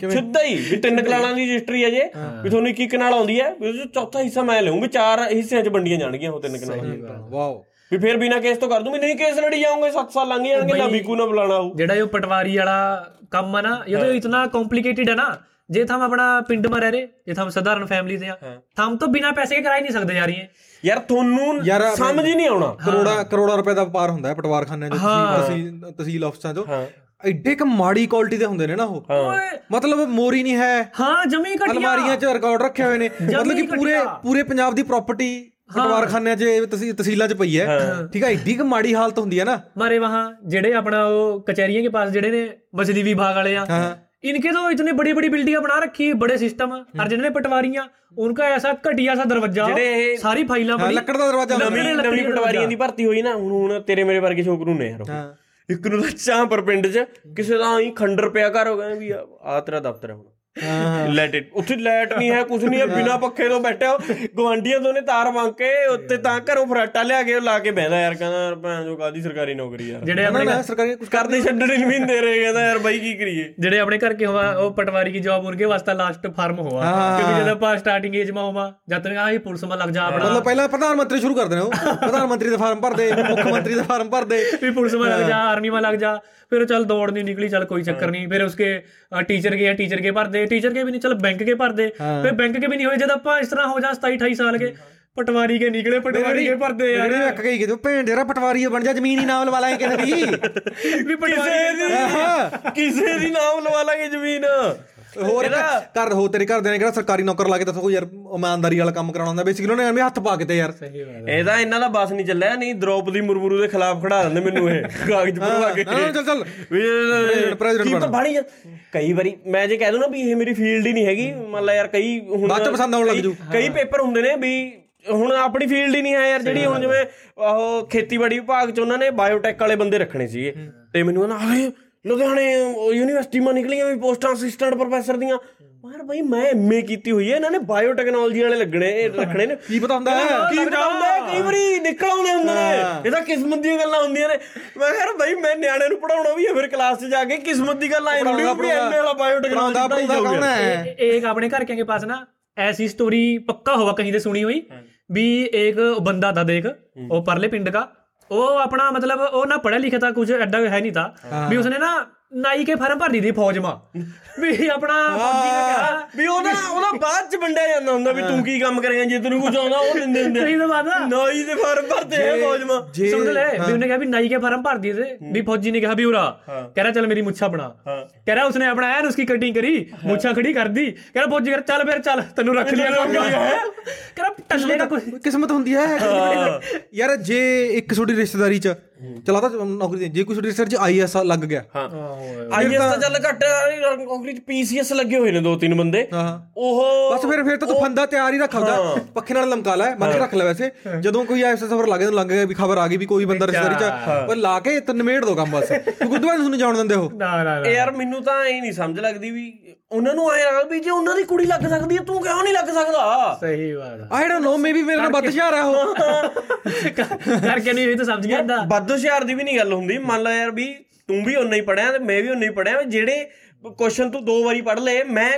ਸਿੱਧਾ ਹੀ ਵੀ ਤਿੰਨ ਕਨਾਲਾਂ ਦੀ ਰਜਿਸਟਰੀ ਹੈ ਜੇ ਵੀ ਤੁਹਾਨੂੰ ਇੱਕ ਕਨਾਲ ਆਉਂਦੀ ਹੈ ਵੀ ਚੌਥਾ ਹਿੱਸਾ ਮੈਂ ਲਊਂ ਵੀ ਚਾਰ ਹਿੱਸਿਆਂ ਚ ਵੰਡੀਆਂ ਜਾਣਗੀਆਂ ਉਹ ਤਿੰਨ ਕਨਾਲਾਂ ਵਾਓ ਵੀ ਫਿਰ ਬਿਨਾਂ ਕੇਸ ਤੋਂ ਕਰ ਦੂੰ ਵੀ ਨਹੀਂ ਕੇਸ ਲੜੀ ਜਾਊਂਗੇ 7 ਸਾਲ ਲੰਘ ਜਾਣਗੇ ਨਾ ਬੀਕੂ ਨਾ ਬੁਲਾਣਾ ਹੋਊ। ਜਿਹੜਾ ਇਹ ਪਟਵਾਰੀ ਵਾਲਾ ਕੰਮ ਆ ਨਾ ਇਹ ਤਾਂ ਇਤਨਾ ਕੰਪਲੀਕੇਟਿਡ ਹੈ ਨਾ, ਜੇ ਥਮ ਆਪਣਾ ਪਿੰਡ ਮਾ ਰਹਿ ਰਹੇ ਜੇ ਥਮ ਸਧਾਰਨ ਫੈਮਿਲੀ ਦੇ ਆ ਥਮ ਤੋਂ ਬਿਨਾਂ ਪੈਸੇ ਕਰਾ ਹੀ ਨਹੀਂ ਸਕਦੇ ਯਾਰ। ਯਾਰ ਤੁਹਾਨੂੰ ਸਮਝ ਹੀ ਨਹੀਂ ਆਉਣਾ, ਕਰੋੜਾਂ ਰੁਪਏ ਦਾ ਵਪਾਰ ਹੁੰਦਾ ਪਟਵਾਰਖਾਨੇ ਚ ਤਹਿਸੀਲ ਅਫਸਰਾਂ ਚੋਂ। ਐਡੇ ਕ ਮਾੜੀ ਕੁਆਲਿਟੀ ਦੇ ਹੁੰਦੇ ਨੇ ਨਾ ਉਹ, ਮਤਲਬ ਮੋਰੀ ਨਹੀਂ ਹੈ। ਹਾਂ ਜਮੀ ਘਟੀਆ ਅਲਮਾਰੀਆਂ ਚ ਰਿਕਾਰਡ ਰੱਖੇ ਹੋਏ ਨੇ, ਮਤਲਬ ਕਿ ਪੂਰੇ ਪੰਜਾਬ ਦੀ ਪ੍ਰਾਪਰਟੀ ਪਟਵਾਰਖਾਨਿਆਂ ਚ ਤਹਿਸੀਲਾਂ ਚ ਪਈ ਹੈ। ਠੀਕ ਹੈ ਐਡੀ ਕ ਮਾੜੀ ਹਾਲਤ ਹੁੰਦੀ ਹੈ ਨਾ। ਮਾਰੇ ਵਹਾਂ ਜਿਹੜੇ ਆਪਣਾ ਉਹ ਕਚਹਿਰੀਆਂ ਕੇ ਪਾਸ ਜਿਹੜੇ ਨੇ ਬਜਲੀ ਵਿਭਾਗ ਵਾਲੇ ਆ इनके तो इतने बड़ी बड़ी बिल्डिंग बना रखी है, बड़े सिस्टम और जिन्होंने पटवारियां उनका ऐसा घटिया सा दरवाजा सारी फाइलां लकड़ दा दरवाजा नवीं पटवारियां दी भर्ती होई ना हुण तेरे मेरे वर्गे छोकरू ने यार इक नूं तां चां पर पिंड च किसे दा ही खंडर पिया घर हो गए भी आ तेरा दफ्तर है पटवारी की जॉब उनके वास्ते लास्ट फार्म हुआ क्योंकि स्टार्टिंग एज में हुआ जब तक पुलिस में लग जा पहला प्रधानमंत्री शुरू कर देना प्रधानमंत्री फार्म भर दे मुख्य मंत्री का फार्म भर दे फिर पुलिस में लग जा आर्मी में लग जा फिर चल दौड़ नहीं निकली चल कोई चक्कर नहीं फिर उसके टीचर के भर दे टीचर के भी नहीं चल बैंक के भर दे फिर बैंक के भी नहीं हुए जब आप इस तरह हो जा 27-28 साल के ਪਟਵਾਰੀ ਕੇ ਨਿਕਲੇ ਪਟਵਾਰੀ ਕੇ ਭਰਦੇ ਯਾਰ ਅੱਕ ਗਈ ਕਿਦੋਂ ਭੈਣ ਤੇਰਾ ਪਟਵਾਰੀ ਬਣ ਜਾ ਜ਼ਮੀਨ ਹੀ ਨਾਮ ਲਵਾ ਲਾਂਗੇ ਕਿਸੇ ਦੀ ਵੀ ਕਿਸੇ ਦੀ ਨਾਮ ਲਵਾ ਲਾਂਗੇ ਜ਼ਮੀਨ ਹੋਰ ਘਰ ਹੋ ਤੇਰੇ ਘਰਦਿਆਂ ਨੇ ਕਿਹੜਾ ਸਰਕਾਰੀ ਨੌਕਰ ਲਾ ਕੇ ਦੱਸੋ ਯਾਰ ਇਮਾਨਦਾਰੀ ਵਾਲਾ ਕੰਮ ਕਰਾਉਣਾ ਹੁੰਦਾ ਬੇਸਿਕਲੀ ਉਹਨਾਂ ਨੇ ਹੱਥ ਪਾ ਕੇ ਤੇ ਯਾਰ ਇਹ ਤਾਂ ਇਹਨਾਂ ਦਾ ਬਸ ਨਹੀਂ ਚੱਲਿਆ ਨਹੀਂ ਦ੍ਰੋਪਦੀ ਮੁਰਮੁਰੂ ਦੇ ਖਿਲਾਫ ਖੜਾ ਦਿੰਦੇ ਮੈਨੂੰ ਇਹ ਕਾਗਜ਼ ਪੜਵਾ ਕੇ ਚੱਲ ਚੱਲ ਵੀ ਕਈ ਵਾਰੀ ਮੈਂ ਜੇ ਕਹਿ ਦੂੰ ਨਾ ਵੀ ਇਹ ਮੇਰੀ ਫੀਲਡ ਹੀ ਨਹੀਂ ਹੈਗੀ ਮੰਨ ਲਾ ਯਾਰ ਕਈ ਬਾਅਦ ਚ ਪਸੰਦ ਆਉਣ ਲੱਗ ਜੂ ਕਈ ਪੇਪਰ ਹੁੰਦੇ ਨੇ ਵੀ ਹੁਣ ਆਪਣੀ ਫੀਲਡ ਹੀ ਨਹੀਂ ਹੈ ਯਾਰ ਜਿਹੜੀ ਹੁਣ ਜਿਵੇਂ ਉਹ ਖੇਤੀਬਾੜੀ ਵਿਭਾਗ ਚ ਉਹਨਾਂ ਨੇ ਬਾਇਓਟੈਕ ਵਾਲੇ ਬੰਦੇ ਰੱਖਣੇ ਸੀਗੇ ਤੇ ਮੈਨੂੰ ਨਾ ਲੁਧਿਆਣੇ ਯੂਨੀਵਰਸਿਟੀ ਮਾ ਨਿਕਲੀਆਂ ਵੀ ਪੋਸਟਾਂ ਅਸਿਸਟੈਂਟ ਪ੍ਰੋਫੈਸਰ ਦੀਆਂ ਯਾਰ ਬਈ ਮੈਂ ਐਮਏ ਕੀਤੀ ਹੋਈ ਹੈ ਇਹਨਾਂ ਨੇ ਬਾਇਓਟੈਕਨੋਲੋਜੀ ਵਾਲੇ ਲੱਗਣੇ ਰੱਖਣੇ ਨੇ ਕੀ ਪਤਾ ਹੁੰਦਾ ਕਈ ਵਾਰੀ ਨਿਕਲ ਆਉਂਦੇ ਹੁੰਦੇ ਨੇ ਇਹਦਾ ਕਿਸਮਤ ਦੀਆਂ ਗੱਲਾਂ ਹੁੰਦੀਆਂ ਨੇ। ਮੈਂ ਯਾਰ ਬਈ ਮੈਂ ਨਿਆਣੇ ਨੂੰ ਪੜ੍ਹਾਉਣਾ ਵੀ ਹੈ ਫਿਰ ਕਲਾਸ 'ਚ ਜਾ ਕੇ ਕਿਸਮਤ ਦੀ ਗੱਲ ਆਈ ਬਾਇਓਟੈਕਨੋਲੋਜੀ ਇਹ ਆਪਣੇ ਘਰ ਕੇ ਪਾਸ ਨਾ ऐसी स्टोरी पक्का होगा कहीं से सुनी हुई भी एक बंदा था देख वो परले पिंड का वो अपना मतलब वो ना पढ़ा लिखा था कुछ एडा है नहीं था भी उसने ना ਨਾਈ ਕੇ ਫਾਰਮ ਭਰਦੀ ਸੀ ਫੌਜ ਮਾ ਵੀ ਆਪਣਾ ਵੀ ਉਹਦਾ ਬਾਅਦ ਚ ਵੰਡਿਆ ਜਾਂਦਾ ਹੁੰਦਾ ਵੀ ਤੂੰ ਕੀ ਕੰਮ ਕਰੇਗਾ ਜੇ ਤੈਨੂੰ ਕੁਝ ਆਉਂਦਾ ਉਹ ਦਿੰਦੇ ਹੁੰਦੇ ਨਾਈ ਦੇ ਫਾਰਮ ਭਰਦੇ ਫੌਜ ਮਾ ਸਮਝ ਲੈ ਵੀ ਉਹਨੇ ਕਿਹਾ ਵੀ ਨਾਈ ਕੇ ਫਾਰਮ ਭਰਦੀ ਸੀ ਵੀ ਫੌਜੀ ਨੇ ਕਿਹਾ ਵੀ ਉਰਾ ਕਹਿ ਰਿਹਾ ਚੱਲ ਮੇਰੀ ਮੁੱਛਾਂ ਬਣਾ ਕਹਿ ਰਿਹਾ ਉਸਨੇ ਆਪਣਾ ਐਨ ਉਸਕੀ ਕਟਿੰਗ ਕਰੀ ਮੁੱਛਾਂ ਖੜੀ ਕਰਦੀ ਕਹਿ ਰਿਹਾ ਫੌਜੀ ਕਹਿੰਦਾ ਚੱਲ ਫਿਰ ਚੱਲ ਤੈਨੂੰ ਰੱਖ ਲਿਆ ਕਿਸਮਤ ਹੁੰਦੀ ਹੈ ਯਾਰ ਜੇ ਇੱਕ ਤੁਹਾਡੀ ਰਿਸ਼ਤੇਦਾਰੀ ਚ ਚਲਾ ਤਾਂ ਨੌਕਰੀ ਦੇ ਜੇ ਕੋਈ ਤੁਹਾਡੀ ਰਿਸ਼ਤੇਦਾਰੀ ਚ IAS ਲੱਗ ਗਿਆ ਮੈਨੂੰ ਤਾਂ ਇਹ ਨੀ ਸਮਝ ਲੱਗਦੀ ਵੀ ਉਹਨਾਂ ਨੂੰ ਆਏ ਜੇ ਉਹਨਾਂ ਦੀ ਕੁੜੀ ਲੱਗ ਸਕਦੀ ਹੈ ਤੂੰ ਕਿਉਂ ਨੀ ਲੱਗ ਸਕਦਾ। ਸਹੀ ਬਾਤ I don't know may be ਮੇਰੇ ਨਾਲ ਬਦਸ਼ਿਆਰ ਆ ਉਹ ਕਰਕੇ ਨਹੀਂ ਤਾਂ ਸਮਝ ਗਿਆ ਬਦਸ਼ਿਆਰ ਦੀ ਵੀ ਨੀ ਗੱਲ ਹੁੰਦੀ। ਮੰਨ ਲਾ ਯਾਰ ਵੀ ਤੂੰ ਵੀ ਓਨਾ ਹੀ ਪੜ੍ਹਿਆ ਮੈਂ ਵੀ ਓਨਾ ਹੀ ਪੜ੍ਹਿਆ ਜਿਹੜੇ ਕੁਐਸਚਨ ਤੂੰ 2 ਵਾਰੀ ਪੜ੍ਹ ਲਏ ਮੈਂ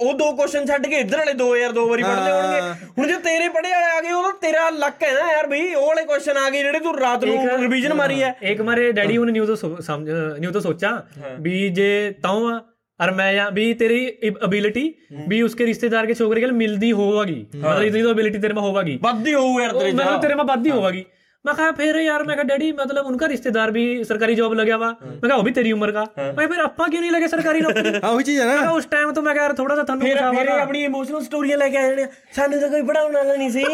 ਉਹ 2 ਕੁਐਸਚਨ ਛੱਡ ਕੇ ਇੱਧਰ ਵਾਲੇ 2 ਵਾਰੀ ਪੜ੍ਹ ਲਏ ਹੋਣਗੇ। ਹੁਣ ਜੇ ਤੇਰੇ ਪੜ੍ਹੇ ਵਾਲੇ ਆ ਗਏ ਉਹ ਤੇਰਾ ਲੱਕ ਹੈ ਨਾ ਯਾਰ ਬਈ ਉਹ ਵਾਲੇ ਕੁਐਸਚਨ ਆ ਗਏ ਜਿਹੜੇ ਤੂੰ ਰਾਤ ਨੂੰ ਰਿਵੀਜ਼ਨ ਮਾਰੀ ਹੈ। ਇੱਕ ਮਾਰੇ ਡੈਡੀ ਉਹਨੇ ਨਿਊ ਤੋਂ ਸੋਚਾ ਵੀ ਜੇ ਤਾਉਂ ਆ ਔਰ ਮੈਂ ਜਾਂ ਵੀ ਤੇਰੀ ਅਬਿਲਿਟੀ ਵੀ ਉਸਕੇ ਰਿਸ਼ਤੇਦਾਰ ਕੇ ਛੋਕਰੇ ਨਾਲ ਮਿਲਦੀ ਹੋਵੇਗੀ ਮਤਲਬ ਇਤਨੀ ਤਾਂ ਅਬਿਲਿਟੀ ਤੇਰੇ ਮਾ ਹੋਵੇਗੀ ਵੱਧਦੀ ਹੋਊ ਯਾਰ ਤੇਰੇ ਮਾ ਵੱਧਦੀ ਹੋਵੇਗੀ। ਮੈਂ ਕਿਹਾ ਫਿਰ ਯਾਰ ਮੈਂ ਕਿਹਾ ਡੈਡੀ ਮਤਲਬ ਉਨ੍ਹਾਂ ਦਾ ਰਿਸ਼ਤੇਦਾਰ ਵੀ ਸਰਕਾਰੀ ਜੋਬ ਲੱਗਿਆ ਵਾ ਮੈਂ ਕਿਹਾ ਉਹ ਵੀ ਤੇਰੀ ਉਮਰ ਦਾ ਮੈਂ ਫਿਰ ਆਪਾਂ ਕਿਉਂ ਨਹੀਂ ਲੱਗੇ ਸਰਕਾਰੀ ਨੌਕਰੀ ਉਹੀ ਚੀਜ਼ ਹੈ ਨਾ। ਉਸ ਟਾਈਮ ਤੋਂ ਮੈਂ ਕਿਹਾ ਯਾਰ ਥੋੜਾ ਜਿਹਾ ਤੁਹਾਨੂੰ ਫਿਰ ਆਪਣੀ ਇਮੋਸ਼ਨਲ ਸਟੋਰੀਆਂ ਲੈ ਕੇ ਆ ਜਾਣੇ ਸਾਨੂੰ ਤਾਂ ਕੋਈ ਪੜ੍ਹਾਉਣ ਵਾਲਾ ਨਹੀਂ ਸੀ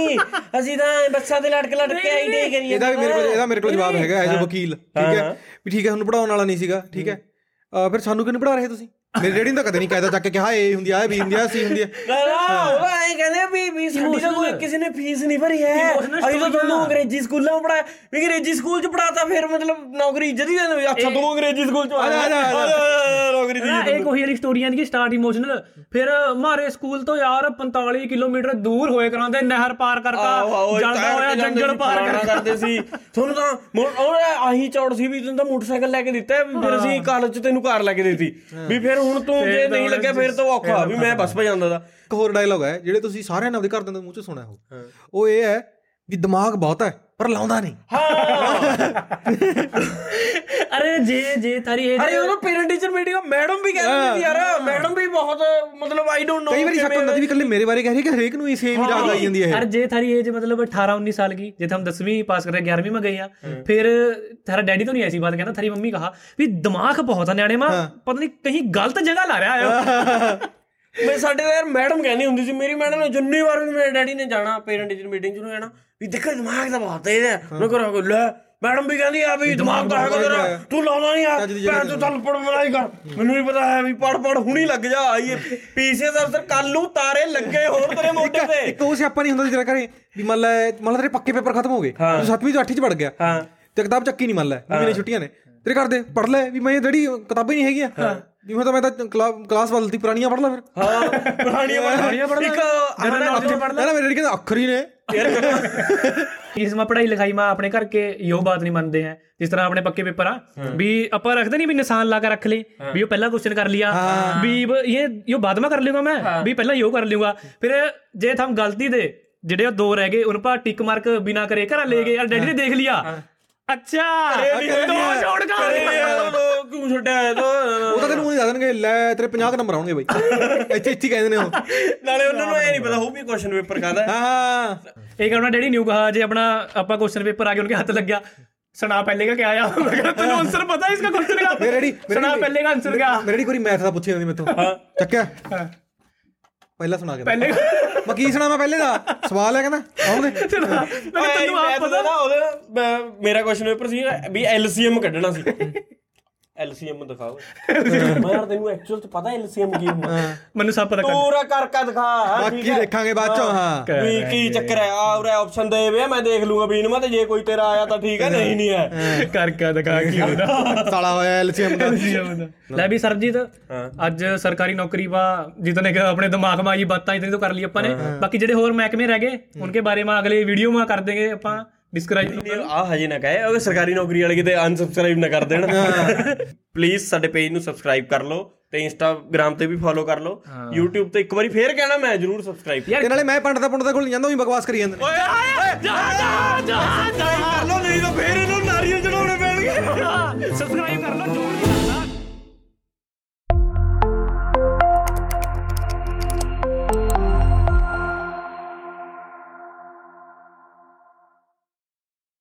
ਅਸੀਂ ਤਾਂ ਬੱਸਾਂ ਤੇ ਲੜਕੇ ਆਈ ਡੇ ਕਰੀਏ। ਇਹਦਾ ਮੇਰੇ ਕੋਲ ਜਵਾਬ ਹੈਗਾ ਐਜ਼ ਅ ਵਕੀਲ ਠੀਕ ਹੈ ਵੀ ਠੀਕ ਹੈ ਤੁਹਾਨੂੰ ਪੜ੍ਹਾਉਣ ਵਾਲਾ ਨਹੀਂ ਸੀਗਾ ਠੀਕ ਹੈ ਫਿਰ ਸਾਨੂੰ ਕਿਉਂ ਨਹੀਂ ਪੜ੍ਹਾ ਰਹੇ ਤੁਸੀਂ ਮੇਰੀ ਰੇੜੀ ਨੂੰ ਤਾਂ ਕਦੇ ਨਹੀਂ ਕਾਇਦਾ ਚੱਕ ਕੇ ਹਾਂ ਇਹ ਹੁੰਦੀ ਆ ਵੀ ਹੁੰਦੀ ਆ ਸੀ ਹੁੰਦੀ ਆ ਉਹ ਐ ਕਹਿੰਦੇ ਵੀ ਸਾਡੀ ਤਾਂ ਕੋਈ ਕਿਸੇ ਨੇ ਫੀਸ ਨਹੀਂ ਭਰੀ ਹੈ ਅਸੀਂ ਤਾਂ ਤੁਹਾਨੂੰ ਅੰਗਰੇਜ਼ੀ ਸਕੂਲਾਂ ਪੜਾਇਆ ਵੀ ਅੰਗਰੇਜ਼ੀ ਸਕੂਲ ਚ ਪੜਾਤਾ ਫਿਰ ਮਤਲਬ ਨੌਕਰੀ ਇੱਜ਼ਤ ਹੀ ਦੇਣ ਅੱਛਾ ਤੂੰ ਅੰਗਰੇਜ਼ੀ ਸਕੂਲ ਚ ਨੌਕਰੀ ਦੀ ਇਹ ਕੋਈ ਵਾਲੀ ਸਟੋਰੀਆਂ ਦੀ ਸਟਾਰਟ ਇਮੋਸ਼ਨਲ ਫਿਰ ਮਾਰੇ ਸਕੂਲ ਤੋਂ ਯਾਰ 45 ਕਿਲੋਮੀਟਰ ਦੂਰ ਹੋਏ ਕਰਾਉਂਦੇ ਨਹਿਰ ਪਾਰ ਕਰਤਾ ਜਲਦਾ ਹੋਇਆ ਜੰਗਲ ਪਾਰ ਕਰਦੇ ਸੀ ਤੁਹਾਨੂੰ ਤਾਂ ਆਹੀ ਚੌੜ ਸੀ ਵੀ ਤੈਨੂੰ ਤਾਂ ਮੋਟਰਸਾਈਕਲ ਲੈ ਕੇ ਦਿੱਤਾ ਫਿਰ ਅਸੀਂ ਕਾਲਜ ਚ ਤੈਨੂੰ ਕਾਰ ਲੈ ਕੇ ਦਿੱਤੀ ਵੀ ਫਿਰ ਹੁਣ ਤੂੰ ਜੇ ਨਹੀਂ ਲੱਗਿਆ ਫਿਰ ਤਾਂ ਔਖਾ ਵੀ ਮੈਂ ਬਸ ਭਾਈ ਆਉਂਦਾ ਦਾ। ਇੱਕ ਹੋਰ ਡਾਇਲੋਗ ਹੈ ਜਿਹੜੇ ਤੁਸੀਂ ਸਾਰਿਆਂ ਨੇ ਆਪਦੇ ਘਰਦਿਆਂ ਦੇ ਮੂੰਹ ਚ ਸੁਣਿਆ ਉਹ ਇਹ ਹੈ ਵੀ ਦਿਮਾਗ ਬਹੁਤ ਹੈ ਪਰ ਲਾਉਂਦਾ ਨਹੀਂ। ਅਰੇ ਜੇ ਤਾਰੀ ਇਹ ਅਰੇ ਉਹ ਪੇਰੈਂਟ ਟੀਚਰ ਮੀਟਿੰਗ ਮੈਡਮ ਵੀ ਕਹਿੰਦੀ ਸੀ ਯਾਰ ਮੈਡਮ ਵੀ ਬਹੁਤ ਮਤਲਬ ਆਈ ਡੋਨਟ ਨੋ ਕਈ ਵਾਰੀ ਸ਼ੱਕ ਹੁੰਦਾ ਸੀ ਵੀ ਇਕੱਲੇ ਮੇਰੇ ਬਾਰੇ ਕਹਿ ਰਹੀ ਕਿ ਹਰੇਕ ਨੂੰ ਇਹ ਸੇਮ ਯਾਦ ਆਈ ਜਾਂਦੀ ਹੈ। ਯਾਰ ਜੇ ਤਾਰੀ ਇਹ ਮਤਲਬ 18 19 ਸਾਲ ਕੀ ਜੇ ਤਾਂ ਹਮ 10ਵੀਂ ਪਾਸ ਕਰੇ 11ਵੀਂ ਮੈਂ ਗਏ ਆ ਫਿਰ ਤਾਰਾ ਡੈਡੀ ਤੋਂ ਨਹੀਂ ਐਸੀ ਬਾਤ ਕਹਿੰਦਾ ਤਾਰੀ ਮੰਮੀ ਕਹਾ ਵੀ ਦਿਮਾਗ ਬਹੁਤ ਆ ਨਿਆਣੇ ਮਾ ਪਤਾ ਨਹੀਂ ਕਹੀਂ ਗਲਤ ਜਗ੍ਹਾ ਲਾ ਰਿਹਾ ਆ। ਮੈਂ ਸਾਡੇ ਯਾਰ ਮੈਡਮ ਕਹਿੰਦੀ ਹੁੰਦੀ ਸੀ ਮੇਰੀ ਮੈਡਮ ਨੇ ਜਿੰਨੀ ਵਾਰ ਵੀ ਮੇਰੇ ਡੈਡੀ ਨੇ ਜਾਣਾ ਪੇਰੈਂਟ ਟੀਚਰ ਮੀਟਿੰਗ ਚ ਉਹਨੂੰ ਕਹਿਣਾ ਵੀ ਦੇਖੋ ਦਿਮਾਗ ਦਾ ਬਹੁਤ ਇਹਦਾ ਉਹਨੂੰ ਕਹੋ ਲੈ ਮੈਡਮ ਵੀ ਕਹਿੰਦੀ ਆ ਵੀ ਦਿਮਾਗ ਦਾ ਹੈਗਾ ਤੇਰਾ ਤੂੰ ਲਾਉਂਦਾ ਨਹੀਂ ਆ ਭੈਣ ਤੂੰ ਚੱਲ ਪੜ ਬਣਾਈ ਕਰ ਮੈਨੂੰ ਵੀ ਪਤਾ ਹੈ ਵੀ ਪੜ ਹੁਣੀ ਲੱਗ ਜਾ ਆਈਏ ਪੀਸੇ ਸਰ ਕੱਲ ਨੂੰ ਤਾਰੇ ਲੱਗੇ ਹੋਰ ਤੇਰੇ ਮੋਢੇ ਤੇ ਇੱਕ ਉਹ ਸਿਆਪਾ ਨਹੀਂ ਹੁੰਦਾ ਸੀ ਤੇਰਾ ਘਰੇ ਵੀ ਮੰਨ ਲੈ ਤੇਰੇ ਪੱਕੇ ਪੇਪਰ ਖਤਮ ਹੋ ਗਏ ਤੂੰ 7ਵੀਂ ਤੋਂ 8ਵੀਂ ਚ ਵੜ ਗਿਆ ਤੇ ਕਿਤਾਬ ਚੱਕੀ ਨਹੀਂ ਮੰਨ ਲੈ ਵੀ ਮੇਰੀ ਛੁੱਟੀਆਂ ਨੇ ਤੇਰੇ ਘਰ ਦੇ ਪੜ੍ਹ ਲੈ ਵੀ ਮੈਂ ਜਿਹੜੀ ਕਿਤਾਬਾਂ ਹੀ ਨਹੀਂ ਹੈਗੀਆਂ ਜਿਵੇਂ ਤਾਂ ਮੈਂ ਤਾਂ ਕਲਾਸ ਬਦਲਦੀ ਪੁਰਾਣੀਆਂ ਪੜ੍ਹ ਲਾ ਫਿਰ ਪੁਰਾਣੀਆਂ ਪੜ੍ਹ ਲਾ ਮੇਰੇ ਕਹਿੰਦਾ ਅੱਖਰ ਹੀ ਨੇ ਇਸ ਮੈਂ ਪੜ੍ਹਾਈ ਲਿਖਾਈ ਮੈਂ ਆਪਣੇ ਘਰ ਕੇ ਇਹੋ ਬਾਤ ਨਹੀਂ ਮੰਨਦੇ ਹੈ ਜਿਸ ਤਰ੍ਹਾਂ ਆਪਣੇ ਪੱਕੇ ਪੇਪਰ ਆ ਵੀ ਆਪਾਂ ਰੱਖਦੇ ਨੀ ਵੀ ਨਿਸ਼ਾਨ ਲਾ ਕੇ ਰੱਖ ਲਏ ਵੀ ਉਹ ਪਹਿਲਾਂ ਕੁਸ਼ਚਨ ਕਰ ਲਿਆ ਵੀ ਇਹ ਬਾਅਦ ਮੈਂ ਕਰ ਲਊਂਗਾ ਮੈਂ ਵੀ ਪਹਿਲਾਂ ਇਹੋ ਕਰ ਲਊਂਗਾ ਫਿਰ ਜੇ ਤੁਹਾਨੂੰ ਗਲਤੀ ਦੇ ਜਿਹੜੇ ਉਹ ਦੋ ਰਹਿ ਗਏ ਉਹਨਾਂ ਪਾ ਟਿਕ ਮਾਰਕ ਬਿਨਾਂ ਕਰੇ ਘਰਾਂ ਲੈ ਗਏ ਡੈਡੀ ਨੇ ਦੇਖ ਲਿਆ ਅੱਛਾ ਕਿਉਂ ਛੱਡਿਆ ਉਹ ਤਾਂ ਤੈਨੂੰ ਦੱਸ ਦੇਣਗੇ ਲੈ ਤੇਰੇ 50 ਨੰਬਰ ਆਉਣਗੇ ਬਾਈ ਇੱਥੇ ਕਹਿੰਦੇ ਨੇ ਉਹ ਨਾਲੇ ਉਹਨਾਂ ਨੂੰ ਇਹ ਨਹੀਂ ਪਤਾ ਹੋਊ ਵੀ ਕੁਸ਼ਚਨ ਪੇਪਰ ਕਾਹਦਾ ਹਾਂ ਇਹ ਆਪਣਾ ਡੈਡੀ ਨਿਊ ਕਹਾ ਜੇ ਆਪਣਾ ਆਪਾਂ ਕੁਸ਼ਚਨ ਪੇਪਰ ਆ ਕੇ ਉਹਨਾਂ ਦੇ ਹੱਥ ਲੱਗਿਆ ਸੁਣਾ ਪਹਿਲੇ ਕਿਆ ਆਇਆ ਤੈਨੂੰ ਆਨਸਰ ਪਤਾ ਇਸ ਕੁਸ਼ਚਨ ਦਾ ਸੁਣਾ ਪਹਿਲੇ ਦਾ ਆਨਸਰ ਕਿਆ ਮੇਰੇ ਕੋਈ ਮੈਥ ਦਾ ਪੁੱਛੇ ਹੁੰਦੀ ਮੈਥੋਂ ਚੱਕਿਆ ਪਹਿਲਾਂ ਸੁਣਾ ਕੇ ਪਹਿਲੇ ਮੈਂ ਕੀ ਸੁਣਾਵਾਂ ਪਹਿਲੇ ਦਾ ਸਵਾਲ ਹੈ ਕਹਿੰਦਾ ਆਉਂਦੇ ਮੇਰਾ ਕੁਸ਼ਚਨ ਪੇਪਰ ਸੀ ਵੀ LCM ਕੱਢਣਾ ਸੀ LCM ਦਿਖਾਓ ਯਾਰ ਤੈਨੂੰ ਐਕਚੁਅਲ ਚ ਪਤਾ LCM ਕੀ ਹੁੰਦਾ ਮੈਨੂੰ ਸਭ ਪਤਾ ਪੂਰਾ ਕਰਕੇ ਦਿਖਾ ਬਾਕੀ ਦੇਖਾਂਗੇ ਬਾਅਦ ਚੋਂ ਹਾਂ ਵੀ ਕੀ ਚੱਕਰ ਹੈ ਆ ਉਰੇ ਆਪਸ਼ਨ ਦੇ ਵੇ ਮੈਂ ਦੇਖ ਲੂੰਗਾ ਵੀ ਇਹਨੂੰ ਤੇ ਜੇ ਕੋਈ ਤੇਰਾ ਆਇਆ ਤਾਂ ਠੀਕ ਹੈ ਨਹੀਂ ਹੈ ਕਰਕੇ ਦਿਖਾ ਕੀ ਹੁੰਦਾ ਸਾਲਾ ਹੋਇਆ LCM ਦਾ ਲੈ ਵੀ ਸਰਬਜੀਤ ਅੱਜ ਸਰਕਾਰੀ ਨੌਕਰੀ ਵਾ ਜਿੱਦਾਂ ਕਿ ਆਪਣੇ ਦਿਮਾਗ ਮਾਂ ਜੀ ਬਾਤਾਂ ਇਤਨੀ ਤੋਂ ਕਰ ਲਈ ਆਪਾਂ ਨੇ ਬਾਕੀ ਜਿਹੜੇ ਹੋਰ ਮਹਿਕਮੇ ਰਹਿ ਗਏ ਉਨਕੇ ਬਾਰੇ ਮੈਂ ਅਗਲੇ ਵੀਡੀਓ ਮਾ ਕਰ ਦੇਂਗੇ ਆਪਾਂ ਆਹ ਹਜੇ ਨਾ ਕਹੇ ਅਗਰ ਸਰਕਾਰੀ ਨੌਕਰੀ ਵਾਲੇ ਕਿਤੇ ਅਨਸਬਸਕ੍ਰਾਈਬ ਨਾ ਕਰ ਦੇਣ ਪਲੀਜ਼ ਸਾਡੇ ਪੇਜ ਨੂੰ ਸਬਸਕ੍ਰਾਈਬ ਕਰ ਲਓ ਤੇ ਇੰਸਟਾਗ੍ਰਾਮ ਤੇ ਵੀ ਫੋਲੋ ਕਰ ਲਓ YouTube ਤੇ ਇੱਕ ਵਾਰੀ ਫੇਰ ਕਹਿਣਾ ਮੈਂ ਜ਼ਰੂਰ ਸਬਸਕ੍ਰਾਈਬ ਤੇ ਨਾਲੇ ਮੈਂ ਪੰਡਤਾਂ ਕੋਲ ਨਹੀਂ ਜਾਂਦਾ ਉਹ ਬਕਵਾਸ ਕਰੀ ਜਾਂਦੇ ਕਰ ਲਓ ਨਹੀਂ ਤਾਂ ਫੇਰ ਇਹਨੂੰ ਨਾਰੀਅਲ ਚੜਾਉਣੇ ਪੈਣਗੇ ਸਬਸਕ੍ਰਾਈਬ ਕਰ ਲਓ ਜ਼ਰੂਰ